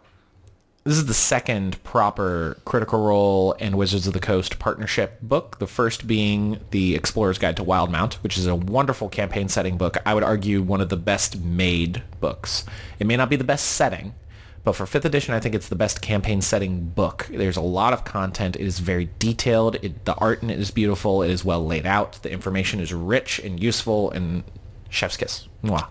this is the second proper Critical Role and Wizards of the Coast partnership book, the first being the Explorer's Guide to Wildemount, which is a wonderful campaign-setting book. I would argue one of the best-made books. It may not be the best setting, but for 5th edition, I think it's the best campaign-setting book. There's a lot of content. It is very detailed. The art in it is beautiful. It is well laid out. The information is rich and useful, and chef's kiss. Mwah.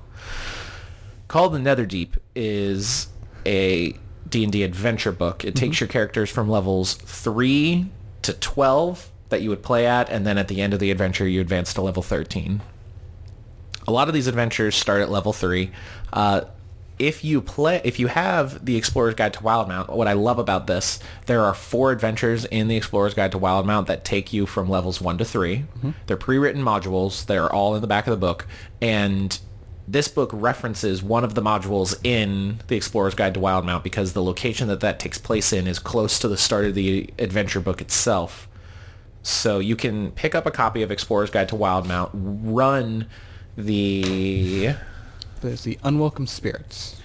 Call of the Netherdeep is a D&D adventure book. It takes your characters from levels 3 to 12 that you would play at, and then at the end of the adventure, you advance to level 13. A lot of these adventures start at level 3. If you have the Explorer's Guide to Wildemount, what I love about this, there are 4 adventures in the Explorer's Guide to Wildemount that take you from levels 1 to 3. They're pre-written modules. They're all in the back of the book, and this book references one of the modules in the Explorer's Guide to Wildemount because the location that takes place in is close to the start of the adventure book itself. So you can pick up a copy of Explorer's Guide to Wildemount, run the... There's the Unwelcome Spirits.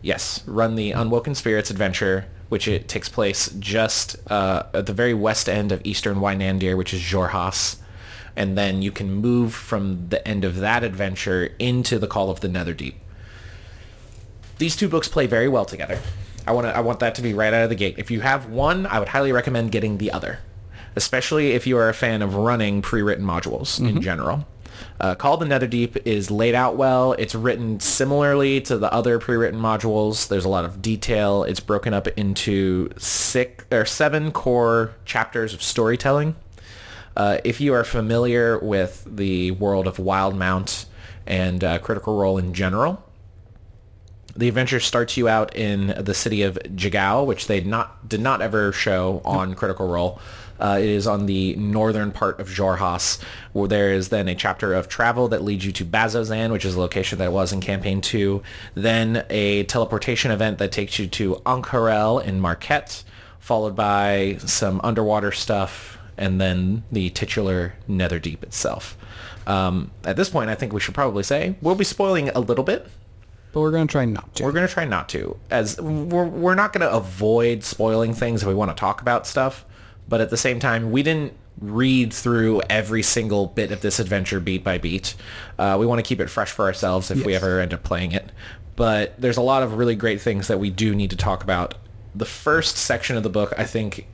Yes, run the Unwelcome Spirits adventure, which it takes place just at the very west end of Eastern Wynandir, which is Xhorhas. And then you can move from the end of that adventure into the Call of the Netherdeep. These two books play very well together. I want that to be right out of the gate. If you have one, I would highly recommend getting the other, especially if you are a fan of running pre-written modules in general. Call of the Netherdeep is laid out well. It's written similarly to the other pre-written modules. There's a lot of detail. It's broken up into 6 or 7 core chapters of storytelling. If you are familiar with the world of Wildemount and Critical Role in general, the adventure starts you out in the city of Jigow, which they did not ever show on Critical Role. It is on the northern part of Xhorhas, where there is then a chapter of travel that leads you to Bazozan, which is a location that was in Campaign 2. Then a teleportation event that takes you to Ank'Harel in Marquet, followed by some underwater stuff, and then the titular Netherdeep itself. At this point, I think we should probably say we'll be spoiling a little bit, but we're going to try not to. As we're not going to avoid spoiling things if we want to talk about stuff, but at the same time, we didn't read through every single bit of this adventure beat by beat. We want to keep it fresh for ourselves if we ever end up playing it. But there's a lot of really great things that we do need to talk about. The first section of the book, I think,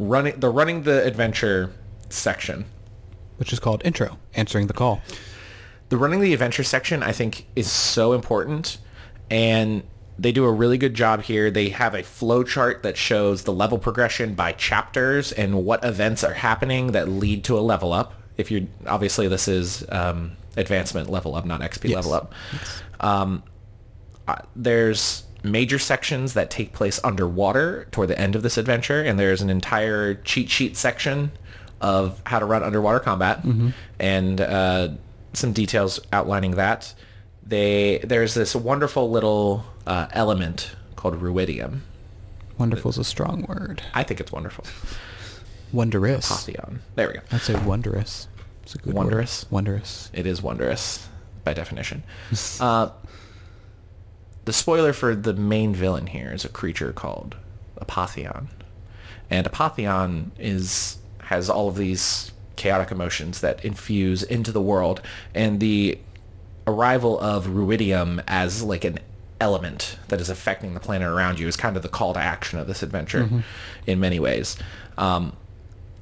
running the adventure section, which is called Intro, Answering the Call. the running the adventure section, I think, is so important, and they do a really good job here. They have a flow chart that shows the level progression by chapters and what events are happening that lead to a level up. If you're obviously this is advancement level up, not XP level up. Yes. There's major sections that take place underwater toward the end of this adventure, and there's an entire cheat sheet section of how to run underwater combat, and some details outlining that. There's this wonderful little element called Ruidium. Wonderful is a strong word. I think it's wonderful. Wondrous. Apotheon. There we go. I'd say wondrous. It's a good wondrous word. Wondrous. It is wondrous by definition. The spoiler for the main villain here is a creature called Apotheon. And Apotheon has all of these chaotic emotions that infuse into the world, and the arrival of Ruidium as like an element that is affecting the planet around you is kind of the call to action of this adventure in many ways.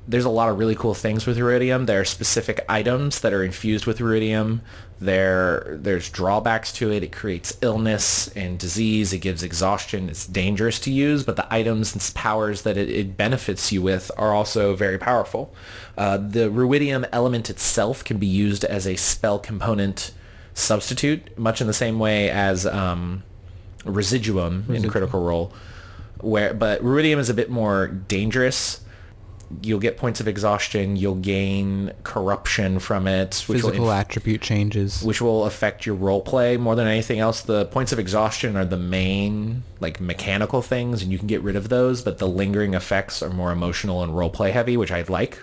There's a lot of really cool things with Ruidium. There are specific items that are infused with Ruidium. There's drawbacks to it. It creates illness and disease. It gives exhaustion. It's dangerous to use, but the items and powers that it benefits you with are also very powerful. The Ruidium element itself can be used as a spell component substitute, much in the same way as Residuum in Critical Role, but Ruidium is a bit more dangerous. You'll get points of exhaustion. You'll gain corruption from it. Physical attribute changes, which will affect your role play more than anything else. The points of exhaustion are the main, like, mechanical things, and you can get rid of those. But the lingering effects are more emotional and role play heavy, which I like.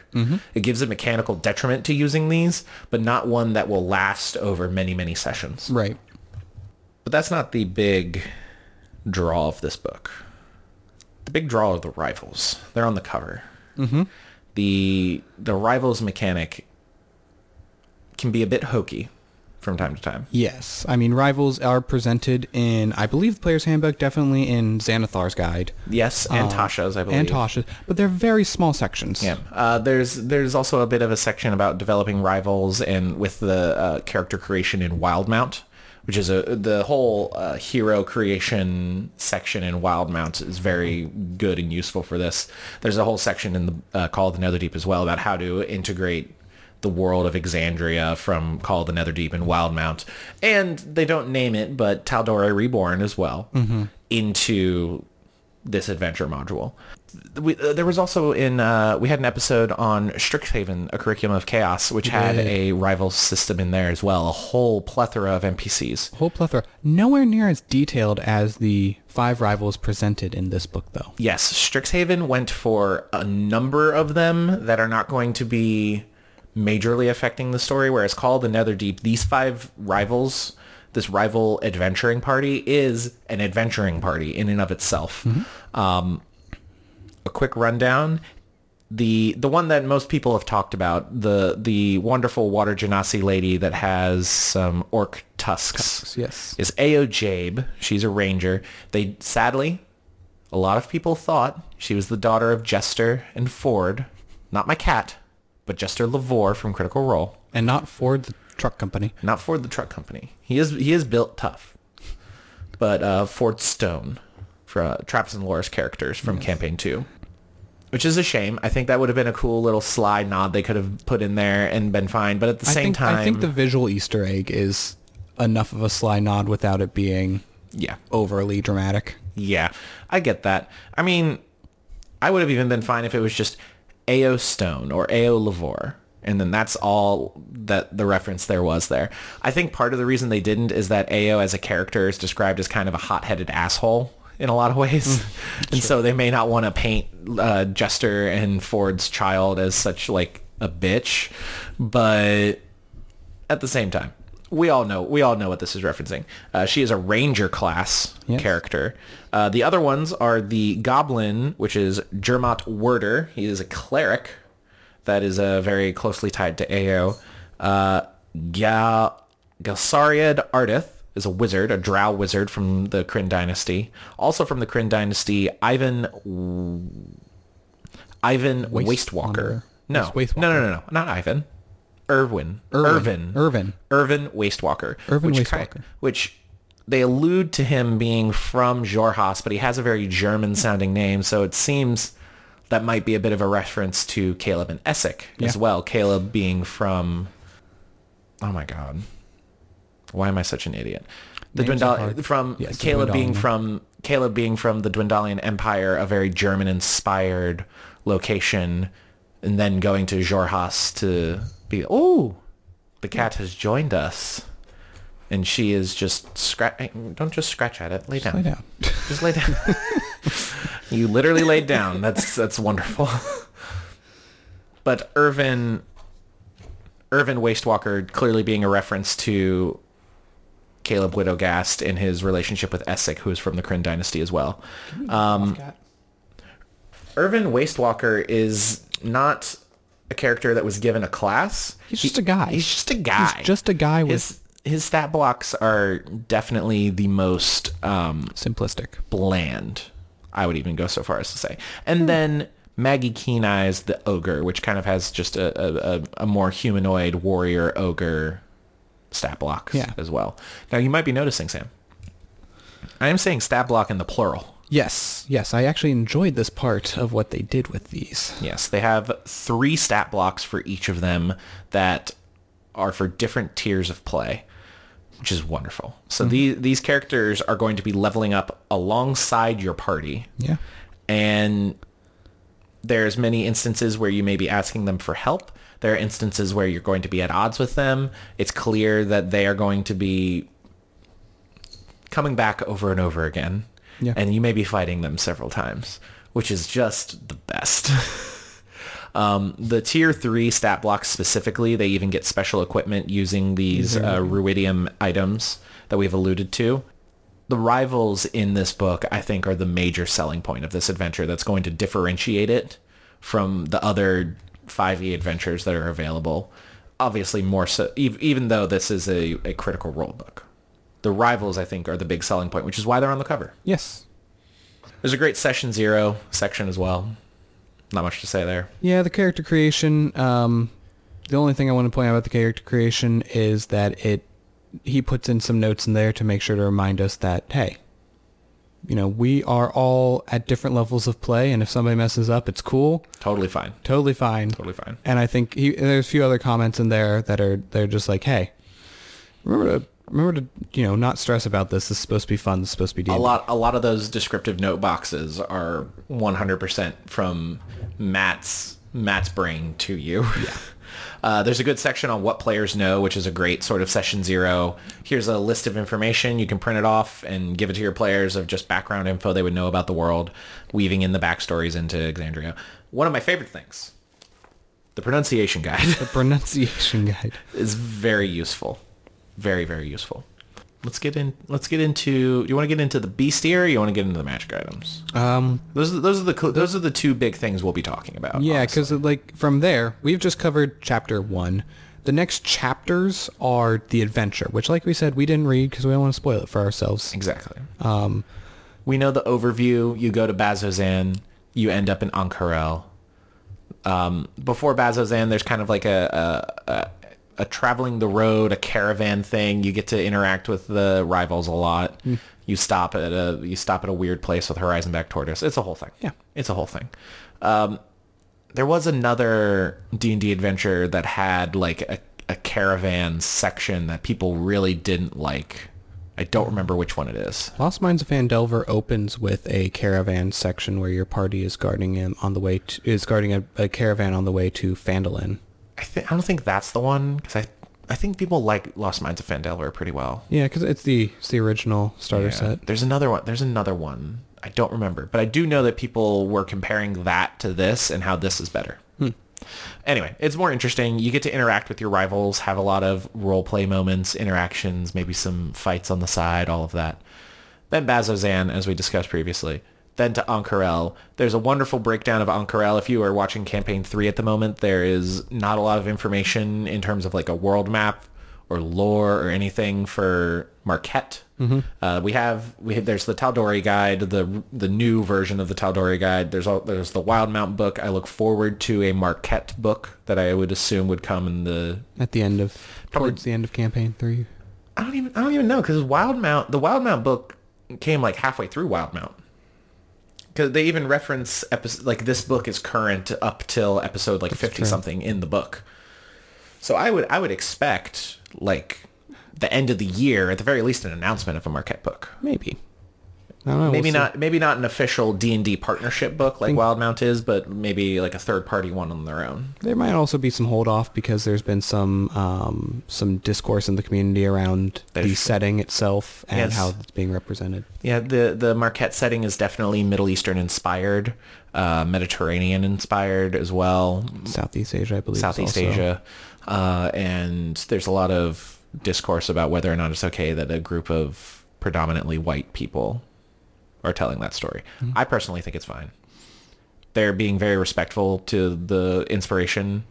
It gives a mechanical detriment to using these, but not one that will last over many, many sessions. Right. But that's not the big draw of this book. The big draw are the rivals. They're on the cover. The rivals mechanic can be a bit hokey from time to time. Yes. I mean, rivals are presented in, I believe, the Player's Handbook, definitely in Xanathar's Guide. Yes, and Tasha's, I believe. And Tasha's. But they're very small sections. Yeah. There's also a bit of a section about developing rivals and with the character creation in Wildemount, which is the whole hero creation section in Wildemount is very good and useful for this. There's a whole section in the Call of the Netherdeep as well about how to integrate the world of Exandria from Call of the Netherdeep and Wildemount. And they don't name it, but Tal'Dorei Reborn as well into this adventure module. There was also we had an episode on Strixhaven, A Curriculum of Chaos, which had a rival system in there as well. A whole plethora of NPCs. Whole plethora. Nowhere near as detailed as the 5 rivals presented in this book, though. Yes, Strixhaven went for a number of them that are not going to be majorly affecting the story, whereas Call of the Netherdeep, these 5 rivals... This rival adventuring party is an adventuring party in and of itself. A quick rundown. The one that most people have talked about, the wonderful water genasi lady that has some orc tusks, yes, is Ao Jabe. She's a ranger. They sadly, a lot of people thought she was the daughter of Jester and Ford. Not my cat, but Jester Lavore from Critical Role. And not Ford the truck company. Not Ford the truck company. He is built tough. But Ford Stone, Travis and Laura's characters from Campaign 2, which is a shame. I think that would have been a cool little sly nod they could have put in there and been fine. But at the same time... I think the visual Easter egg is enough of a sly nod without it being overly dramatic. Yeah, I get that. I mean, I would have even been fine if it was just Ao Stone or Ao Lavore. And then that's all that the reference there was there. I think part of the reason they didn't is that Ao as a character is described as kind of a hot-headed asshole in a lot of ways. So they may not want to paint Jester and Ford's child as such, like, a bitch. But at the same time, we all know what this is referencing. She is a ranger class character. The other ones are the goblin, which is Jermot Werder. He is a cleric. That is very closely tied to Ao. Galsariad Ardith is a wizard, a drow wizard from the Krynn Dynasty. Also from the Krynn Dynasty, Ivan Wastewalker. No, not Ivan. Irvin Wastewalker. Which they allude to him being from Xhorhas, but he has a very German-sounding name, so it seems that might be a bit of a reference to Caleb and Essek as well. Caleb being from... Oh, my God. Why am I such an idiot? Caleb being from the Dwendalian Empire, a very German-inspired location, and then going to Xhorhas to be... Oh, the cat has joined us. And she is just scratching. Don't just scratch at it. Lay down. Just lay down. You literally laid down. That's wonderful. But Irvin Wastewalker clearly being a reference to Caleb Widogast in his relationship with Essek, who is from the Krynn dynasty as well. Irvin Wastewalker is not a character that was given a class. He's just a guy with... His stat blocks are definitely the most simplistic, bland. I would even go so far as to say. And then Maggie Keen-Eye's the ogre, which kind of has just a more humanoid warrior ogre stat blocks as well. Now you might be noticing, Sam, I am saying stat block in the plural. Yes. I actually enjoyed this part of what they did with these. Yes, they have 3 stat blocks for each of them that are for different tiers of play, which is wonderful. So these characters are going to be leveling up alongside your party. Yeah. And there's many instances where you may be asking them for help. There are instances where you're going to be at odds with them. It's clear that they are going to be coming back over and over again. Yeah. And you may be fighting them several times, which is just the best. The tier 3 stat blocks specifically, they even get special equipment using these Ruidium items that we've alluded to. The rivals in this book, I think, are the major selling point of this adventure that's going to differentiate it from the other 5e adventures that are available. Obviously, more so, even though this is a Critical Role book. The rivals, I think, are the big selling point, which is why they're on the cover. Yes. There's a great Session 0 section as well. Not much to say there. Yeah, the character creation. The only thing I want to point out about the character creation is that he puts in some notes in there to make sure to remind us that, hey, you know, we are all at different levels of play, and if somebody messes up, it's cool. Totally fine. And I think there's a few other comments in there that they're just like, hey, remember to not stress about this. This is supposed to be fun. This is supposed to be deep. A lot of those descriptive note boxes are 100% from Matt's brain to you. Yeah. There's a good section on what players know, which is a great sort of Session 0. Here's a list of information. You can print it off and give it to your players of just background info they would know about the world, weaving in the backstories into Exandria. One of my favorite things, the pronunciation guide. The pronunciation guide is very useful. Very, very useful. Let's get into. Do you want to get into the bestiary? Or you want to get into the magic items? Those are the 2 big things we'll be talking about. Yeah, because from there we've just covered chapter 1. The next chapters are the adventure, which, like we said, we didn't read because we don't want to spoil it for ourselves. Exactly. We know the overview. You go to Bazozan. You end up in Ank'Harel. Before Bazozan, there's kind of like a traveling the road, a caravan thing. You get to interact with the rivals a lot. Mm. You stop at a weird place with Horizonback Tortoise. It's a whole thing. Yeah, it's a whole thing. There was another D&D adventure that had like a caravan section that people really didn't like. I don't remember which one it is. Lost Mines of Phandelver opens with a caravan section where your party is guarding a caravan on the way to Phandalin. I don't think that's the one, because I think people like Lost Mines of Phandelver pretty well. Yeah, because it's the original starter set. There's another one. I don't remember, but I do know that people were comparing that to this and how this is better. Anyway, it's more interesting. You get to interact with your rivals, have a lot of role play moments, interactions, maybe some fights on the side, all of that. Then Bazozan, as we discussed previously. Then to Ank'Harel. There's a wonderful breakdown of Ank'Harel. If you are watching Campaign 3 at the moment, there is not a lot of information in terms of like a world map or lore or anything for Marquet. Mm-hmm. There's the Tal'Dorei Guide, the new version of the Tal'Dorei Guide. There's the Wildemount book. I look forward to a Marquet book that I would assume would come towards the end of campaign 3. I don't even know, because the Wildemount book came like halfway through Wildemount. Because they even reference this book is current up till episode 50 something in the book. So I would expect the end of the year, at the very least, an announcement of a Marquet book. Maybe. I don't know, maybe not an official D&D partnership book like Wildemount is, but maybe a third-party one on their own. There might also be some hold-off because there's been some discourse in the community around the setting itself and how it's being represented. Yeah, the Marquet setting is definitely Middle Eastern-inspired, Mediterranean-inspired as well. Southeast Asia, I believe. And there's a lot of discourse about whether or not it's okay that a group of predominantly white people are telling that story. Mm-hmm. I personally think it's fine. They're being very respectful to the inspiration.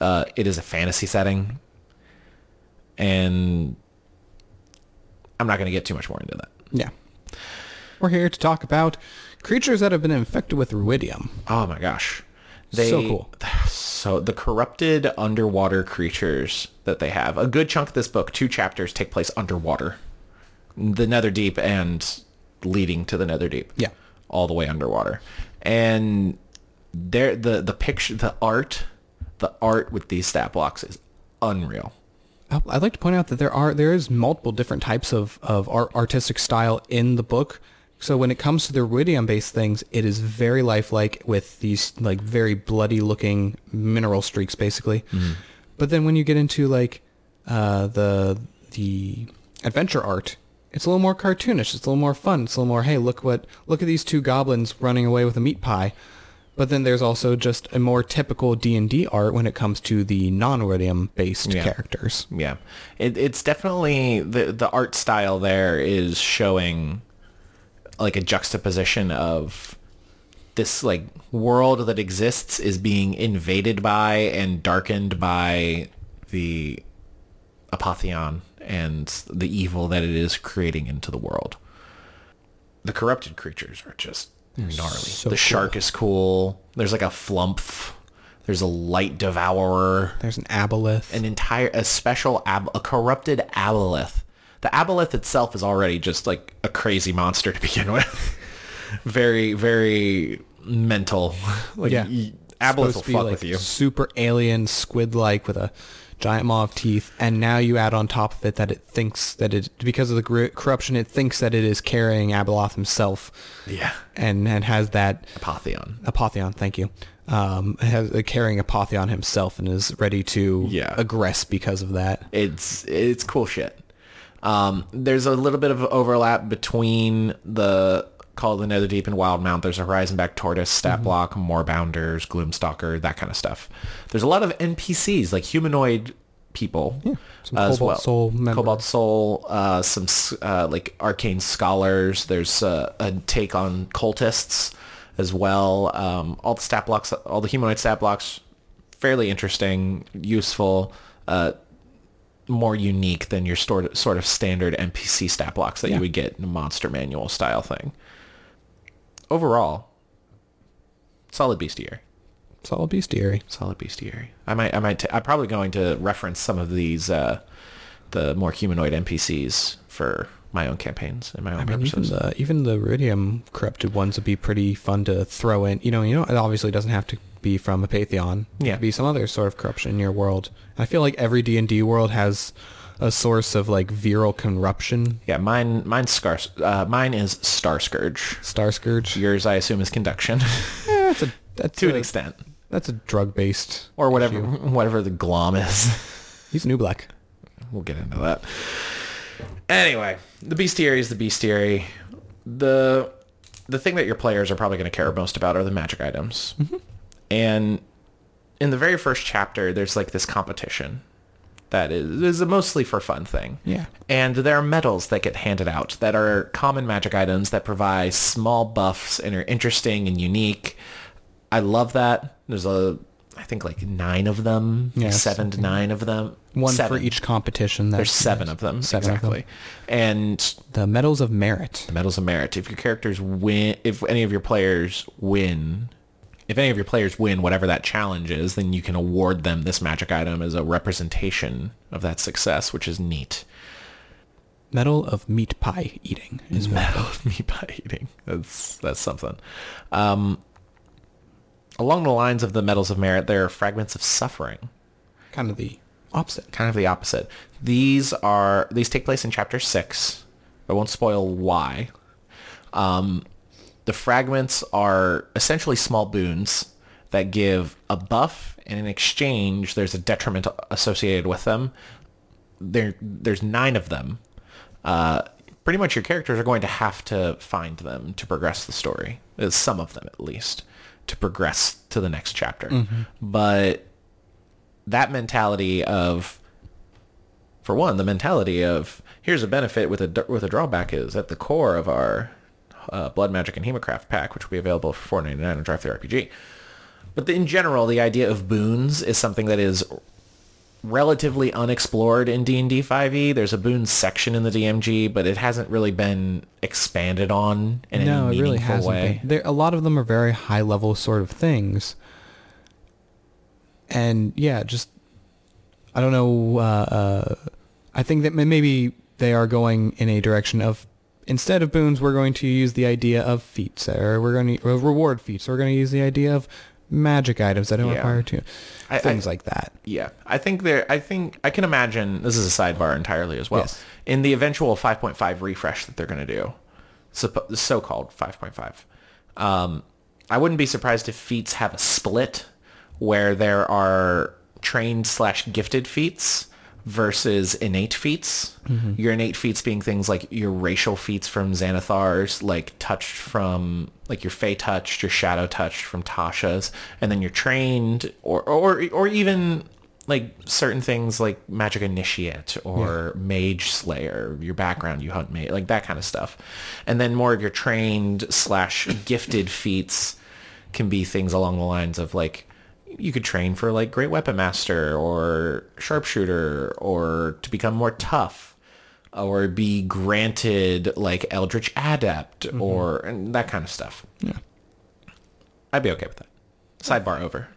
It is a fantasy setting, and I'm not going to get too much more into that. Yeah. We're here to talk about creatures that have been infected with ruidium. Oh my gosh. So cool. So the corrupted underwater creatures that they have. A good chunk of this book, 2 chapters, take place underwater. The Netherdeep and leading to the Netherdeep. Yeah. All the way underwater. And there the picture, the art with these stat blocks is unreal. I'd like to point out that there is multiple different types of artistic style in the book. So when it comes to the ruidium-based things, it is very lifelike with these very bloody-looking mineral streaks, basically. Mm-hmm. But then when you get into the adventure art, it's a little more cartoonish. It's a little more fun. It's a little more, hey, look at these 2 goblins running away with a meat pie. But then there's also just a more typical D&D art when it comes to the non-ruidium-based characters. Yeah, it's definitely the art style there is showing a juxtaposition of this world that exists is being invaded by and darkened by the Apotheon and the evil that it is creating into the world. The corrupted creatures are just gnarly. So the shark is cool. There's a flumph. There's a light devourer. There's an aboleth. A corrupted aboleth. The aboleth itself is already just a crazy monster to begin with. Very, very mental. Aboleth will fuck with you. Super alien squid-like with a giant maw of teeth. And now you add on top of it that it thinks that it, because of the corruption, it thinks that it is carrying Abeloth himself. Yeah. And has that... Apotheon, thank you. Carrying Apotheon himself and is ready to aggress because of that. It's cool shit. There's a little bit of overlap between the Call of the Netherdeep and Wildemount. There's a Horizonback Tortoise, Stat Block, Moorbounders, Gloomstalker, that kind of stuff. There's a lot of NPCs, humanoid people as well. Cobalt Soul, some Arcane Scholars. There's a take on cultists as well. All the stat blocks, all the humanoid stat blocks, fairly interesting, useful, more unique than your sort of standard NPC stat blocks that you would get in a monster manual style thing. Overall, solid bestiary. I'm probably going to reference some of these the more humanoid NPCs for my own campaigns and my own purposes. Even the ruidium corrupted ones would be pretty fun to throw in. It obviously doesn't have to be from a Apotheon. Yeah. It could be some other sort of corruption in your world. I feel like every D&D world has a source of viral corruption. Yeah, mine is Star Scourge. Yours, I assume, is conduction. To an extent. That's a drug-based or whatever the glom is. He's New Black. We'll get into that. Anyway, the bestiary is the bestiary. The thing that your players are probably going to care most about are the magic items. Mm-hmm. And in the very first chapter, there's this competition that is a mostly for fun thing. Yeah. And there are medals that get handed out that are common magic items that provide small buffs and are interesting and unique. I love that. There's a I think like 9 of them, yes. 7 to 9 of them. One for each competition. There's 7 of them. Exactly. And the Medals of Merit. The Medals of Merit. If your characters win, if any of your players win whatever that challenge is, then you can award them this magic item as a representation of that success, which is neat. Medal of Meat Pie Eating. That's something. Along the lines of the Medals of Merit, there are Fragments of Suffering. Kind of the opposite. These take place in Chapter 6. I won't spoil why. The fragments are essentially small boons that give a buff, and in exchange, there's a detriment associated with them. There's 9 of them. Pretty much your characters are going to have to find them to progress the story. Some of them, at least, to progress to the next chapter. Mm-hmm. But that mentality of, for one, the mentality of here's a benefit with a drawback is at the core of our Blood Magic and Hemocraft pack, which will be available for $4.99 on Drive Through RPG. But in general, the idea of boons is something that is relatively unexplored in D&D 5e. There's a boon section in the DMG, but it hasn't really been expanded on in any meaningful way. A lot of them are very high-level sort of things. And, I don't know. I think that maybe they are going in a direction of, instead of boons, we're going to use the idea of feats, or we're going to reward feats. So we're going to use the idea of magic items that don't require things like that. Yeah, I think I can imagine. This is a sidebar entirely as well. Yes. In the eventual 5.5 refresh that they're going to do, so-called 5.5, I wouldn't be surprised if feats have a split where there are trained/gifted feats versus innate feats. Mm-hmm. Your innate feats being things like your racial feats from Xanathar's, like your Fey Touched, your Shadow Touched from Tasha's, and then you're trained or even like certain things like Magic Initiate or Mage Slayer, your background, you hunt mage, like that kind of stuff. And then more of your trained/gifted feats can be things along the lines of like, you could train for like Great Weapon Master or Sharpshooter, or to become more tough, or be granted like Eldritch Adept, mm-hmm. and that kind of stuff. Yeah. I'd be okay with that. Sidebar over.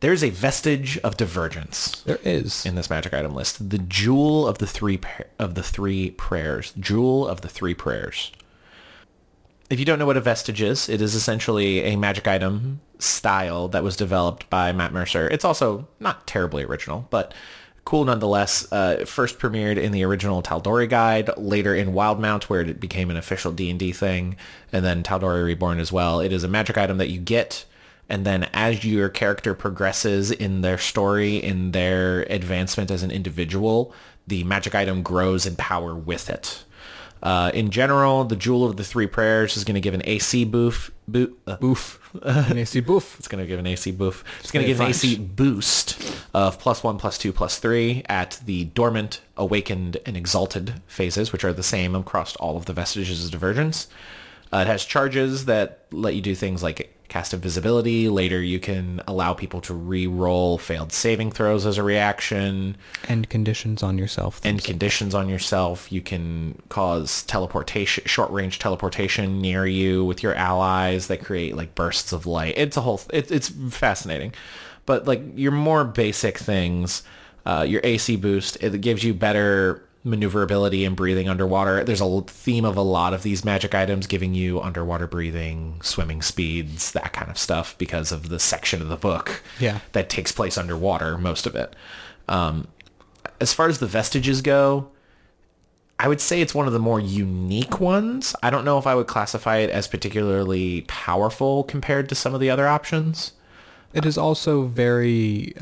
There's a vestige of divergence. There is. In this magic item list. The Jewel of the Three Prayers. Jewel of the Three Prayers. If you don't know what a vestige is, it is essentially a magic item style that was developed by Matt Mercer. It's also not terribly original, but cool nonetheless. First premiered in the original Tal'Dorei Guide, later in Wildemount, where it became an official D&D thing, and then Tal'Dorei Reborn as well. It is a magic item that you get, and then as your character progresses in their story, in their advancement as an individual, the magic item grows in power with it. In general, the Jewel of the Three Prayers is going to give an AC boost. It's going to give an AC boost of +1, +2, +3 at the Dormant, Awakened, and Exalted phases, which are the same across all of the vestiges of divergence. It has charges that let you do things like cast invisibility. Later, you can allow people to re-roll failed saving throws as a reaction. And conditions on yourself. You can cause teleportation, short-range teleportation near you with your allies that create like bursts of light. It's a whole. It's fascinating, but like your more basic things, your AC boost, it gives you better maneuverability and breathing underwater. There's a theme of a lot of these magic items giving you underwater breathing, swimming speeds, that kind of stuff, because of the section of the book that takes place underwater, most of it. As far as the vestiges go, I would say it's one of the more unique ones. I don't know if I would classify it as particularly powerful compared to some of the other options. It is also very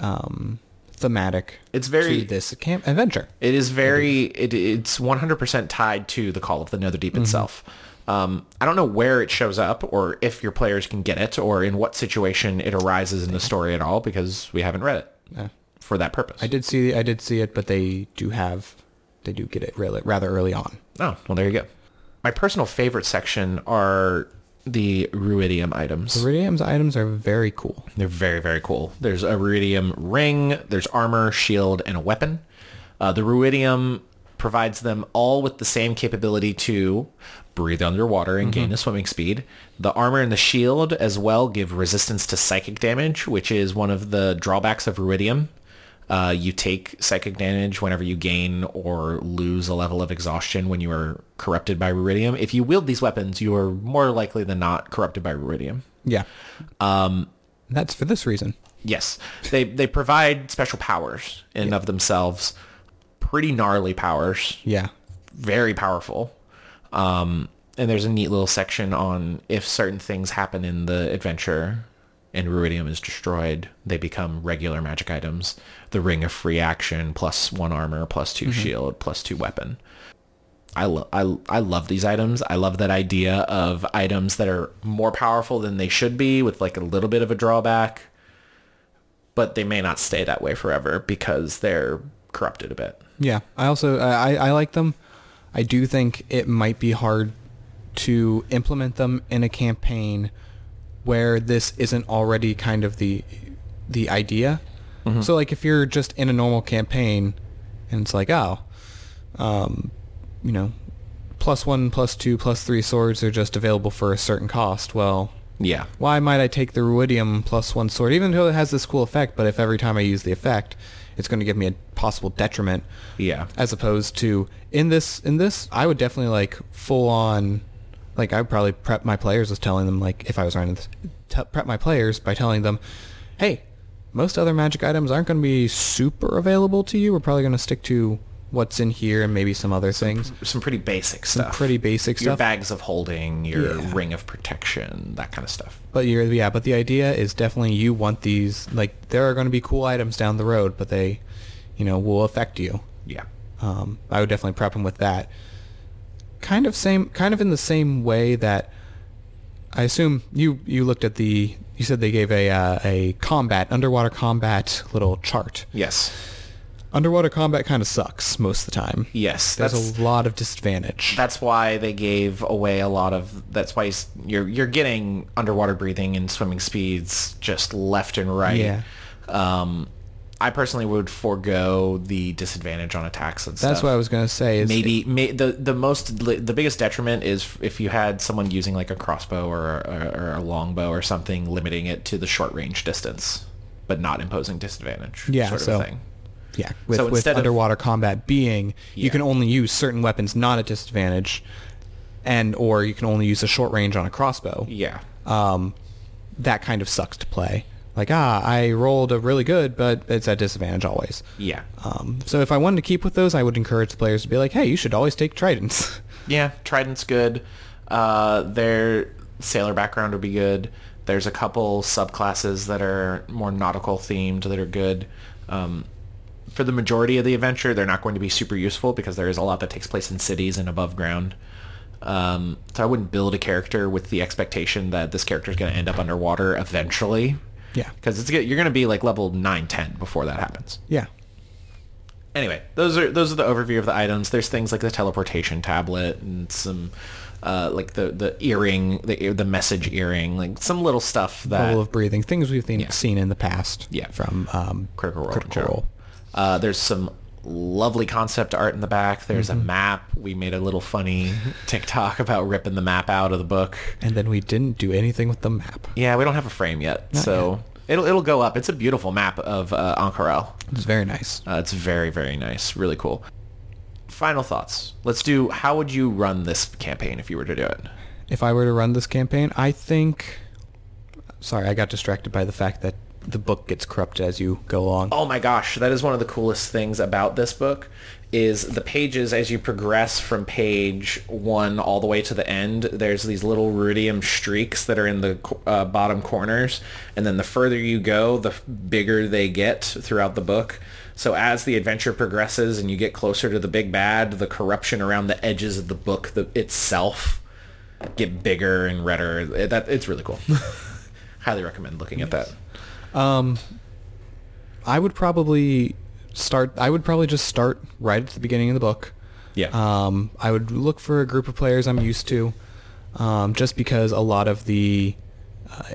thematic. It's very to this camp adventure. It is very. It's 100% tied to the Call of the Netherdeep itself. I don't know where it shows up, or if your players can get it, or in what situation it arises in the story at all, because we haven't read it for that purpose. I did see it, but they do get it rather early on. Oh well, there you go. My personal favorite section are the Ruidium items. Ruidium's items are very cool. They're very, very cool. There's a Ruidium ring, there's armor, shield, and a weapon. The Ruidium provides them all with the same capability to breathe underwater and gain the swimming speed. The armor and the shield as well give resistance to psychic damage, which is one of the drawbacks of Ruidium. You take psychic damage whenever you gain or lose a level of exhaustion when you are corrupted by Ruidium. If you wield these weapons, you are more likely than not corrupted by Ruidium. Yeah. That's for this reason. Yes. They provide special powers in and of themselves. Pretty gnarly powers. Yeah. Very powerful. And there's a neat little section on if certain things happen in the adventure and Ruidium is destroyed, they become regular magic items. The Ring of Free Action, +1 armor, +2 shield, +2 weapon. I love these items. I love that idea of items that are more powerful than they should be with like a little bit of a drawback. But they may not stay that way forever because they're corrupted a bit. Yeah. I also, I like them. I do think it might be hard to implement them in a campaign where this isn't already kind of the idea. Mm-hmm. So, like, if you're just in a normal campaign and it's like, +1, +2, +3 swords are just available for a certain cost. Well, yeah. Why might I take the Ruidium +1 sword, even though it has this cool effect, but if every time I use the effect, it's going to give me a possible detriment. Yeah. As opposed to, in this, I would definitely, like, full on... Like, I would probably prep my players by telling them, hey, most other magic items aren't going to be super available to you. We're probably going to stick to what's in here and maybe some other things. Some pretty basic stuff. Your bags of holding, your ring of protection, that kind of stuff. But but the idea is definitely you want these, like, there are going to be cool items down the road, but they, will affect you. Yeah. I would definitely prep them with that. Kind of in the same way that I assume you looked at you said they gave a underwater combat little chart. Yes. Underwater combat kind of sucks most of the time. Yes. There's a lot of disadvantage. That's why they gave away that's why you're getting underwater breathing and swimming speeds just left and right. Yeah. I personally would forego the disadvantage on attacks and stuff. That's what I was going to say. The biggest detriment is if you had someone using like a crossbow or a longbow or something, limiting it to the short range distance, but not imposing disadvantage. Yeah, sort of thing. Yeah, with underwater combat being, you can only use certain weapons not at disadvantage, or you can only use a short range on a crossbow. Yeah, that kind of sucks to play. Like, I rolled a really good, but it's at disadvantage always. Yeah. So if I wanted to keep with those, I would encourage the players to be like, hey, you should always take tridents. Yeah, trident's good. Their sailor background would be good. There's a couple subclasses that are more nautical themed that are good. For the majority of the adventure, they're not going to be super useful because there is a lot that takes place in cities and above ground. So I wouldn't build a character with the expectation that this character is going to end up underwater eventually. Yeah. Because you're going to be like level 9, 10 before that happens. Yeah. Anyway, those are the overview of the items. There's things like the teleportation tablet and some like the earring, the message earring, like some little stuff that... Bowl of breathing, things we've seen in the past from Critical Role. There's some lovely concept art in the back. There's a map. We made a little funny TikTok about ripping the map out of the book, and then we didn't do anything with the map. Yeah, we don't have a frame yet. Not so yet. It'll go up. It's a beautiful map of Ank'Harel. It's very nice. It's very, very nice. Really cool. Final thoughts. Let's do. How would you run this campaign if you were to do it? If I were to run this campaign, I think. Sorry, I got distracted by the fact that the book gets corrupted as you go along. Oh my gosh, that is one of the coolest things about this book is the pages as you progress from page 1 all the way to the end. There's these little Ruidium streaks that are in the bottom corners, and then the further you go, the bigger they get throughout the book. So as the adventure progresses and you get closer to the big bad, the corruption around the edges of the book itself get bigger and redder. It's really cool. Highly recommend looking at that. I would probably just start right at the beginning of the book. I would look for a group of players I'm used to. just because a lot of the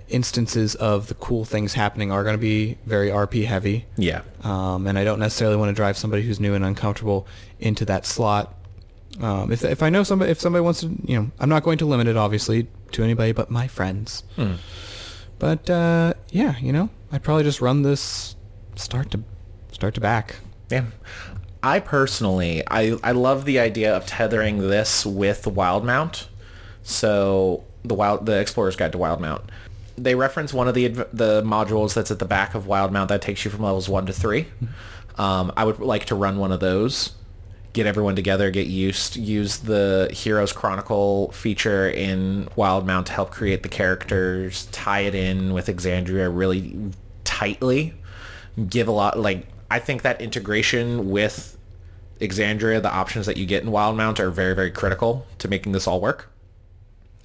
instances of the cool things happening are going to be very RP heavy. Yeah. And I don't necessarily want to drive somebody who's new and uncomfortable into that slot. If I know somebody, if somebody wants to, you know, I'm not going to limit it obviously to anybody but my friends. Mm. But yeah, you know, I'd probably just run this start to back. Yeah. I personally, I love the idea of tethering this with Wildemount. So the Explorer's Guide to Wildemount. They reference one of the modules that's at the back of Wildemount that takes you from levels 1 to 3. I would like to run one of those. Get everyone together, get used, use the Heroes Chronicle feature in Wildemount to help create the characters, tie it in with Exandria really tightly, give a lot, like, I think that integration with Exandria, the options that you get in Wildemount are very, very critical to making this all work,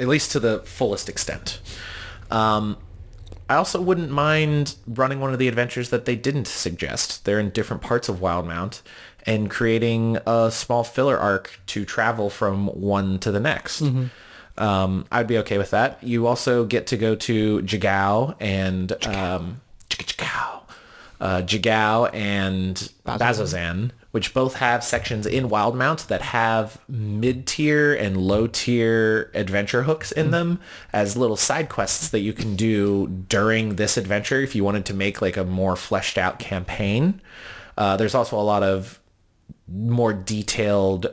at least to the fullest extent. I also wouldn't mind running one of the adventures that they didn't suggest. They're in different parts of Wildemount, and creating a small filler arc to travel from one to the next. Mm-hmm. I'd be okay with that. You also get to go to Jigow and Jigow and Bazozan, which both have sections in Wildemount that have mid-tier and low-tier adventure hooks in them as little side quests that you can do during this adventure if you wanted to make like a more fleshed-out campaign. There's also a lot of more detailed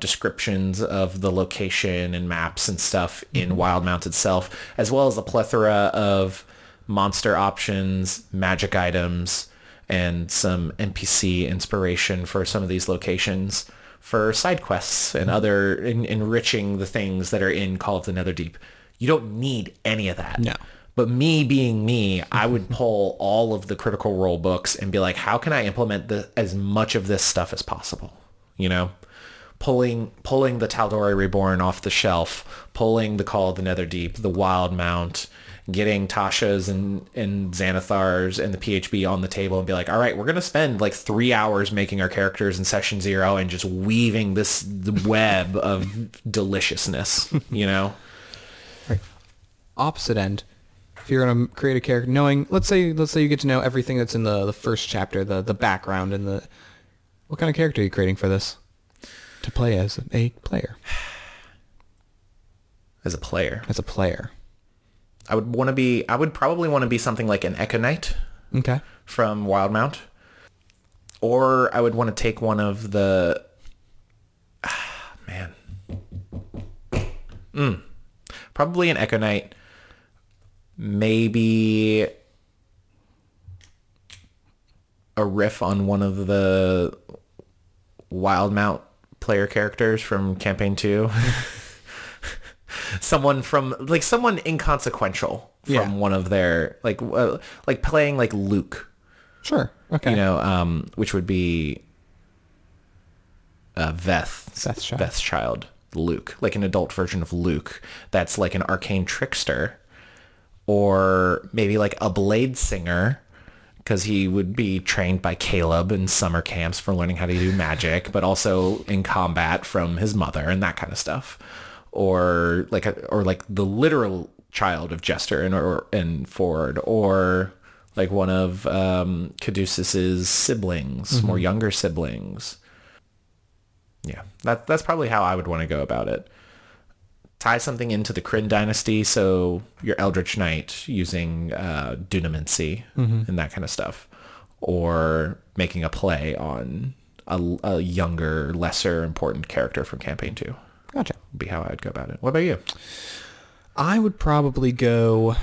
descriptions of the location and maps and stuff in Wildemount itself, as well as a plethora of monster options, magic items, and some NPC inspiration for some of these locations for side quests and other enriching the things that are in Call of the Netherdeep. You don't need any of that. No. But me being me, I would pull all of the Critical Role books and be like, how can I implement as much of this stuff as possible? You know, pulling the Tal'Dorei Reborn off the shelf, pulling the Call of the Netherdeep, the Wildemount, getting Tasha's and Xanathar's and the PHB on the table and be like, all right, we're going to spend like 3 hours making our characters in session 0 and just weaving this web of deliciousness, you know? Right. Opposite end. If you're going to create a character, knowing, let's say you get to know everything that's in the first chapter, the background and the, what kind of character are you creating for this to play as a player? As a player. I would probably want to be something like an Echo Knight. Okay. From Wildemount. Or I would want to take one of the, probably an Echo Knight. Maybe a riff on one of the Wildemount player characters from Campaign 2. someone inconsequential from one of their, like playing like Luke. Sure. Okay. You know, which would be Veth's child, Luke, like an adult version of Luke. That's like an arcane trickster. Or maybe like a blade singer, because he would be trained by Caleb in summer camps for learning how to do magic, but also in combat from his mother and that kind of stuff. Or like the literal child of Jester and Ford, or like one of Caduceus's siblings, more younger siblings. Yeah, that's probably how I would want to go about it. Tie something into the Krynn dynasty, so your Eldritch Knight using dunamancy and that kind of stuff, or making a play on a younger, lesser important character from Campaign 2. Gotcha. Would be how I would go about it. What about you? I would probably go.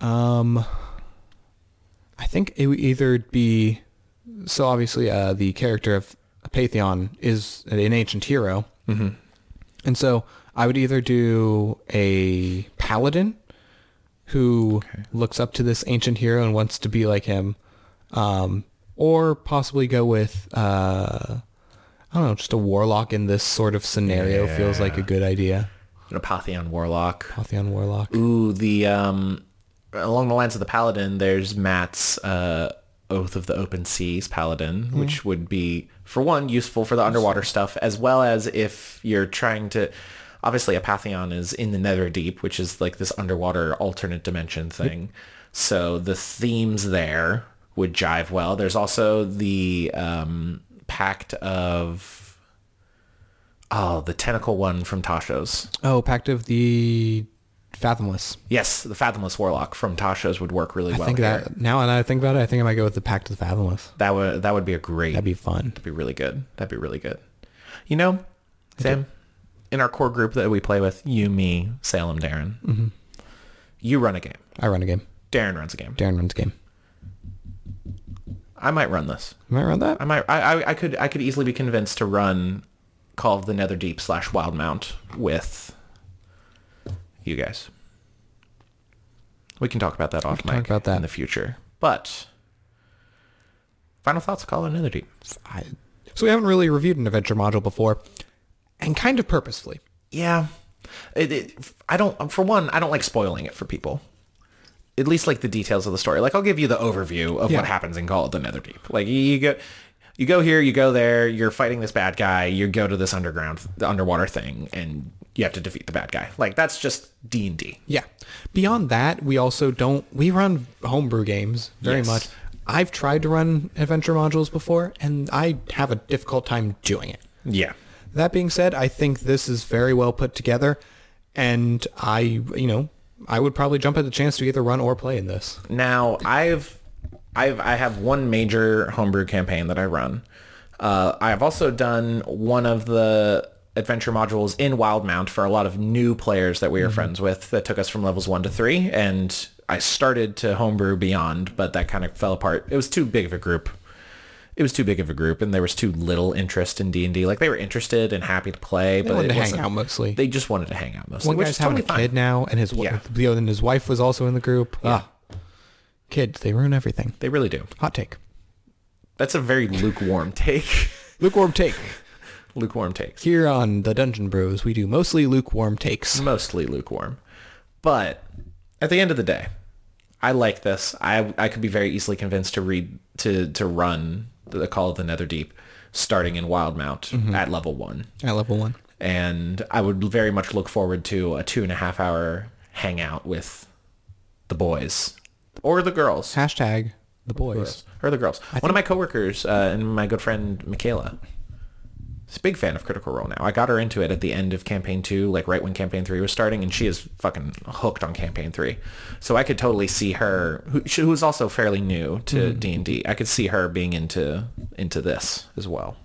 I think it would either be, so obviously the character of Apotheon is an ancient hero, and so I would either do a paladin who looks up to this ancient hero and wants to be like him, or possibly go with, I don't know, just a warlock in this sort of scenario feels like a good idea. An Apotheon warlock. Ooh, along the lines of the paladin, there's Matt's Oath of the Open Seas paladin, which would be, for one, useful for the underwater stuff, as well as if you're trying to... obviously Apotheon is in the Netherdeep, which is like this underwater alternate dimension thing. Mm-hmm. So the themes there would jive well. There's also the Pact of... Oh, the tentacle one from Tasha's. Oh, Pact of the... Fathomless. Yes, the Fathomless Warlock from Tasha's would work really well. I think that, now that I think about it, I think I might go with the Pact of the Fathomless. That would be a great... That'd be fun. That'd be really good. That'd be really good. You know, Sam, in our core group that we play with, you, me, Salem, Darren, mm-hmm. you run a game. I run a game. Darren runs a game. Darren runs a game. I might run this. You might run that? I might. I could easily be convinced to run Call of the Netherdeep / Wildemount with... you guys. We can talk about that off mic in the future. But final thoughts, Call of the Netherdeep. So we haven't really reviewed an adventure module before, and kind of purposefully. Yeah. I don't like spoiling it for people. At least like the details of the story. Like I'll give you the overview of what happens in Call of the Netherdeep. Like you go here, you go there, you're fighting this bad guy, you go to this underwater thing, and you have to defeat the bad guy. Like, that's just D&D. Yeah. Beyond that, we run homebrew games very much. I've tried to run adventure modules before, and I have a difficult time doing it. Yeah. That being said, I think this is very well put together, and I would probably jump at the chance to either run or play in this. Now, I have one major homebrew campaign that I run. I've also done one of the adventure modules in Wildemount for a lot of new players that we were mm-hmm. friends with that took us from levels 1 to 3, and I started to homebrew beyond, but that kind of fell apart. It was too big of a group. And there was too little interest in D&D. Like, they were interested and happy to play, but they hang out mostly. They just wanted to hang out mostly. One guy's having a kid now, and his wife was also in the group. Yeah. Kids, they ruin everything. They really do. Hot take. That's a very lukewarm take. Lukewarm takes. Here on the Dungeon Bros, we do mostly lukewarm takes. But at the end of the day, I like this. I could be very easily convinced to run the Call of the Netherdeep starting in Wildemount mm-hmm. at level 1. And I would very much look forward to a 2.5-hour hangout with the boys. Or the girls. # the boys. Or the girls. One of my coworkers and my good friend Michaela... she's a big fan of Critical Role now. I got her into it at the end of Campaign 2, like right when Campaign 3 was starting, and she is fucking hooked on Campaign 3. So I could totally see her, who's also fairly new to mm-hmm. D&D, I could see her being into this as well,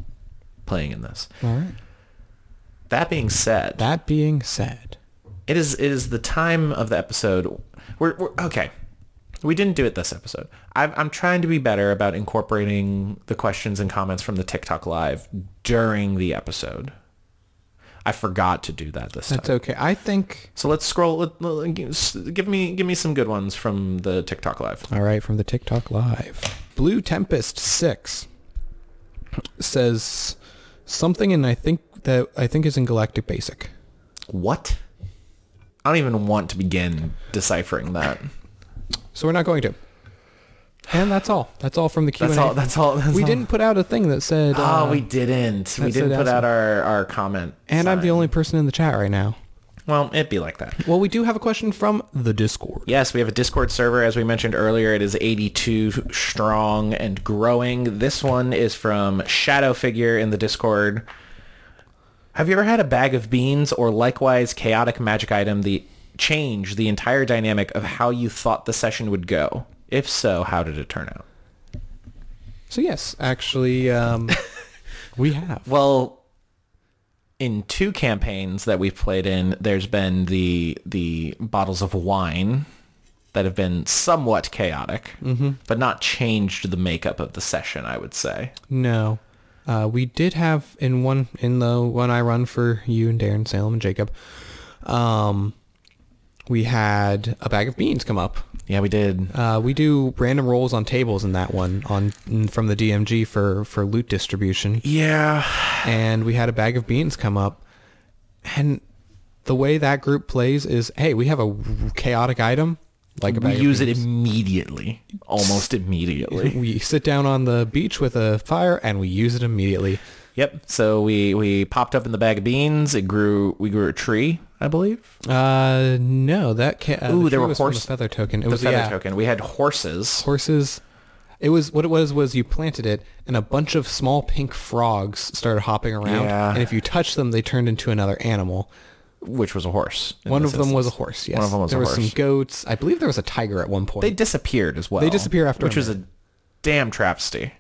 playing in this. All right. That being said, it is the time of the episode. We're okay. We didn't do it this episode. I'm trying to be better about incorporating the questions and comments from the TikTok Live during the episode. I forgot to do that this time. That's okay. I think... so let's scroll. Give me some good ones from the TikTok Live. All right, from the TikTok Live. Blue Tempest 6 says something, and I think is in Galactic Basic. What? I don't even want to begin deciphering that. So we're not going to. And that's all. That's all from the Q&A. That's all. We didn't put out a thing that said... oh, we didn't. We didn't put out our comment. And sign. I'm the only person in the chat right now. Well, it'd be like that. Well, we do have a question from the Discord. Yes, we have a Discord server. As we mentioned earlier, it is 82 strong and growing. This one is from Shadow Figure in the Discord. Have you ever had a bag of beans or likewise chaotic magic item change the entire dynamic of how you thought the session would go? If so, how did it turn out? So yes, actually, we have. Well, in 2 campaigns that we've played in, there's been the bottles of wine that have been somewhat chaotic, mm-hmm. but not changed the makeup of the session, I would say. No. We did have in the one I run for you and Darren, Salem, and Jacob, we had a bag of beans come up. Yeah, we did. We do random rolls on tables in that one from the DMG for loot distribution. Yeah. And we had a bag of beans come up. And the way that group plays is, hey, we have a chaotic item. Like a bag of beans. We use it immediately. Almost immediately. We sit down on the beach with a fire and we use it immediately. Yep. So we popped up in the bag of beans. We grew a tree, I believe. No, that can't. Ooh, there were horses. The feather token. It was the feather token. We had horses. Horses. It was what it was you planted it, and a bunch of small pink frogs started hopping around. Yeah. And if you touched them, they turned into another animal, which was a horse. One of them was a horse. Yes. One of them was a horse. There were some goats. I believe there was a tiger at one point. They disappeared as well. They disappear after, which was a damn travesty.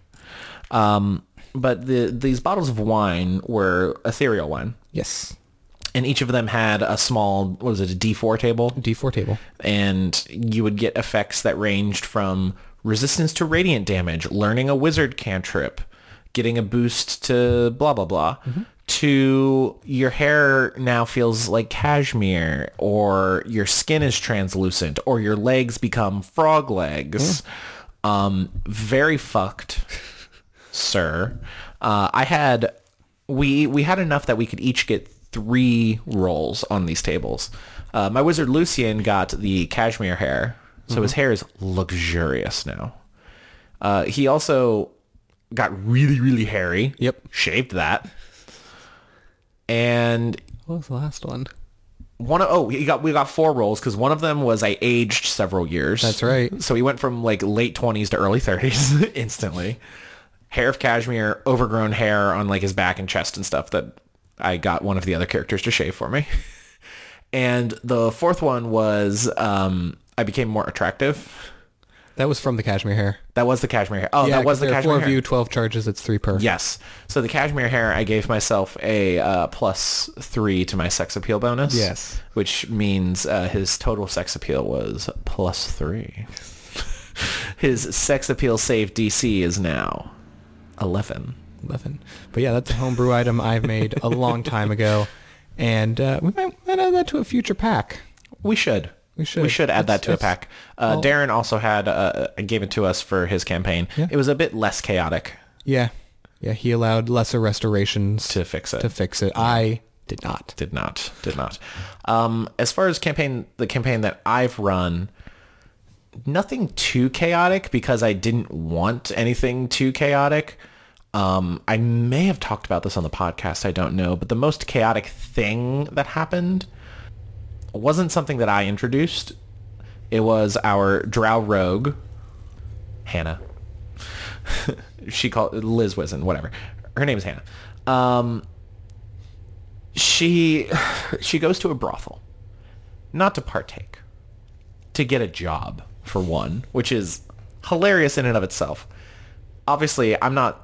But these bottles of wine were ethereal wine. Yes. And each of them had a small, what was it, a D4 table? D4 table. And you would get effects that ranged from resistance to radiant damage, learning a wizard cantrip, getting a boost to blah, blah, blah, mm-hmm. to your hair now feels like cashmere, or your skin is translucent, or your legs become frog legs. Mm. Very fucked. Sir, we had enough that we could each get 3 rolls on these tables. My wizard Lucien got the cashmere hair, so mm-hmm. his hair is luxurious now. He also got really, really hairy. Yep, shaved that. And what was the last one? We got 4 rolls because one of them was I aged several years. That's right. So he went from like late 20s to early 30s instantly. Hair of cashmere, overgrown hair on like his back and chest and stuff that I got one of the other characters to shave for me. And the 4th one was I became more attractive. That was from the cashmere hair. That was the cashmere hair. Oh, yeah, that was the cashmere hair. 4 of you, 12 charges, it's 3 per. Yes. So the cashmere hair, I gave myself a +3 to my sex appeal bonus. Yes. Which means his total sex appeal was +3. His sex appeal save DC is now 11. But yeah, that's a homebrew item I've made a long time ago, and we might add that to a future pack. We should add that to a pack. Darren also had gave it to us for his campaign. Yeah. It was a bit less chaotic. Yeah, he allowed lesser restorations to fix it. I did not. As far as the campaign that I've run, nothing too chaotic because I didn't want anything too chaotic. I may have talked about this on the podcast, I don't know, but the most chaotic thing that happened wasn't something that I introduced. It was our drow rogue, Hannah. She called Liz Wizen, whatever. Her name is Hannah. She goes to a brothel, not to partake, to get a job. For one, which is hilarious in and of itself. Obviously, I'm not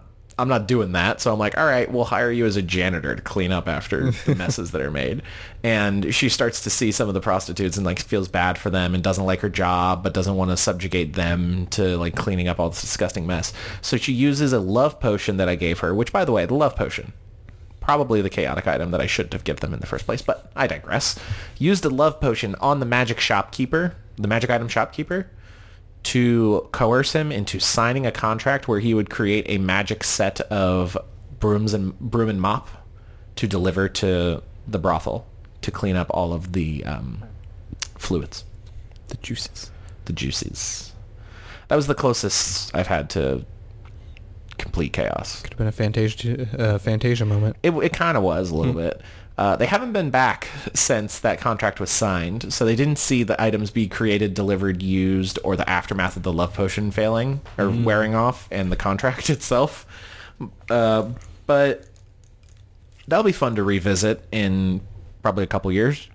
doing that, so I'm like, all right, we'll hire you as a janitor to clean up after the messes that are made. And she starts to see some of the prostitutes and like feels bad for them and doesn't like her job, but doesn't want to subjugate them to like cleaning up all this disgusting mess. So she uses a love potion that I gave her, which, by the way, the love potion, probably the chaotic item that I shouldn't have given them in the first place, but I digress. Used a love potion on the magic shopkeeper, the magic item shopkeeper, to coerce him into signing a contract where he would create a magic set of broom and mop to deliver to the brothel to clean up all of the fluids. The juices. That was the closest I've had to complete chaos. Could have been a Fantasia moment. It kind of was a little bit. They haven't been back since that contract was signed, so they didn't see the items be created, delivered, used, or the aftermath of the love potion failing or wearing off and the contract itself. But that'll be fun to revisit in probably a couple years.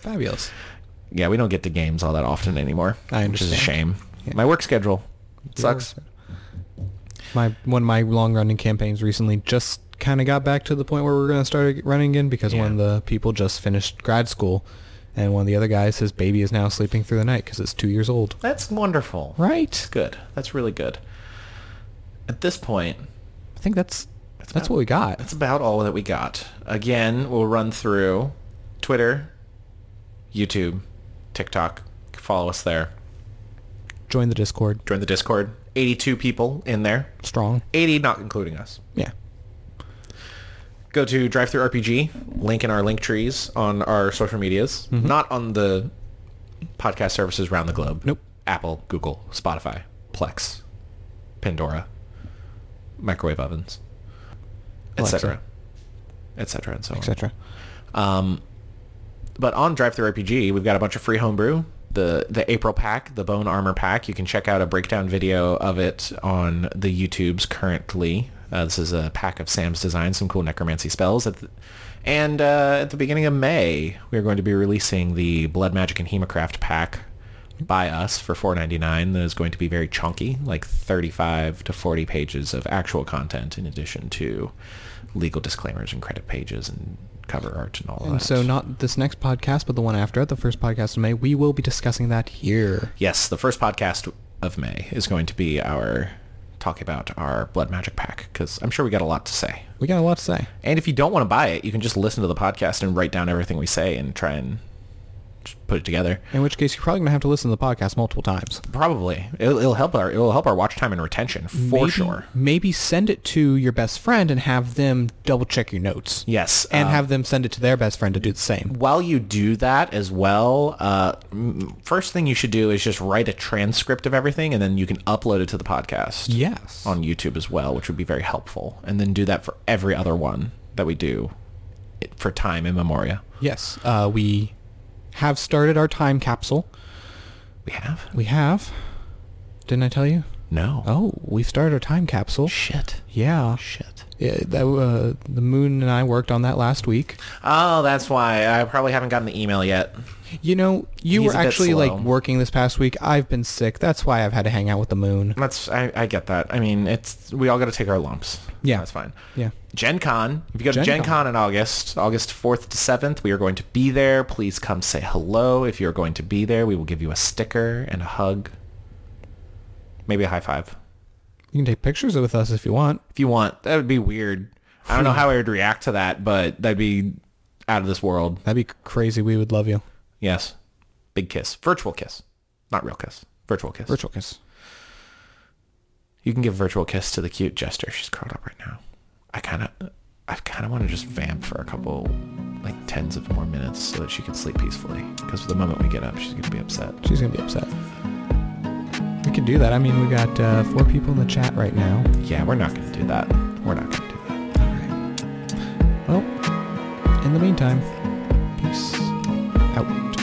Fabulous. Yeah, we don't get to games all that often anymore, I understand. Which is a shame. Yeah. My work schedule sucks. One of my long-running campaigns recently just kind of got back to the point where we're going to start running again because one of the people just finished grad school and one of the other guys, his baby is now sleeping through the night because it's 2 years old. That's wonderful. Right? That's good. That's really good. At this point, I think that's what we got. That's about all that we got. Again, we'll run through Twitter, YouTube, TikTok. Follow us there. Join the Discord. 82 people in there. Strong. 80 not including us. Yeah. Go to DriveThruRPG, link in our link trees on our social medias, not on the podcast services around the globe. Nope. Apple, Google, Spotify, Plex, Pandora, microwave ovens. etc., and so on. Etc. But on Drive Through RPG, we've got a bunch of free homebrew. The April pack, the Bone Armor pack, you can check out a breakdown video of it on the YouTubes currently. This is a pack of Sam's design, some cool necromancy spells. At the beginning of May, we're going to be releasing the Blood Magic and Hemocraft pack by us for $4.99. That is going to be very chunky, like 35 to 40 pages of actual content in addition to legal disclaimers and credit pages and cover art and all that. And so not this next podcast, but the one after it, the first podcast of May, we will be discussing that here. Yes, the first podcast of May is going to be our talking about our Blood Magic pack, because I'm sure we got a lot to say. We got a lot to say. And if you don't want to buy it, you can just listen to the podcast and write down everything we say and try and put it together. In which case, you're probably going to have to listen to the podcast multiple times. Probably. It'll help our watch time and retention, for sure. Maybe send it to your best friend and have them double-check your notes. Yes. And have them send it to their best friend to do the same. While you do that as well, first thing you should do is just write a transcript of everything, and then you can upload it to the podcast. Yes. On YouTube as well, which would be very helpful. And then do that for every other one that we do for time in memoria. Yes. We have started our time capsule. We have. Didn't I tell you? No. Oh, we've started our time capsule. Shit. Yeah. Shit. Yeah, the Moon and I worked on that last week. Oh, that's why. I probably haven't gotten the email yet. You know, he's were actually working this past week. I've been sick. That's why I've had to hang out with the Moon. I get that. I mean, we all got to take our lumps. Yeah. That's fine. Yeah. Gen Con. If you go to Gen Con in August 4th to 7th, we are going to be there. Please come say hello. If you're going to be there, we will give you a sticker and a hug. Maybe a high five. You can take pictures with us if you want. That would be weird. I don't know how I would react to that, but that'd be out of this world. That'd be crazy. We would love you. Yes. Big kiss. Virtual kiss. Not real kiss. Virtual kiss. Virtual kiss. You can give virtual kiss to the cute Jester. She's curled up right now. I kind of want to just vamp for a couple, tens of more minutes so that she can sleep peacefully. Because the moment we get up, she's going to be upset. She's going to be upset. We can do that. I mean, we got 4 people in the chat right now. Yeah, we're not going to do that. All right. Well, in the meantime, peace out.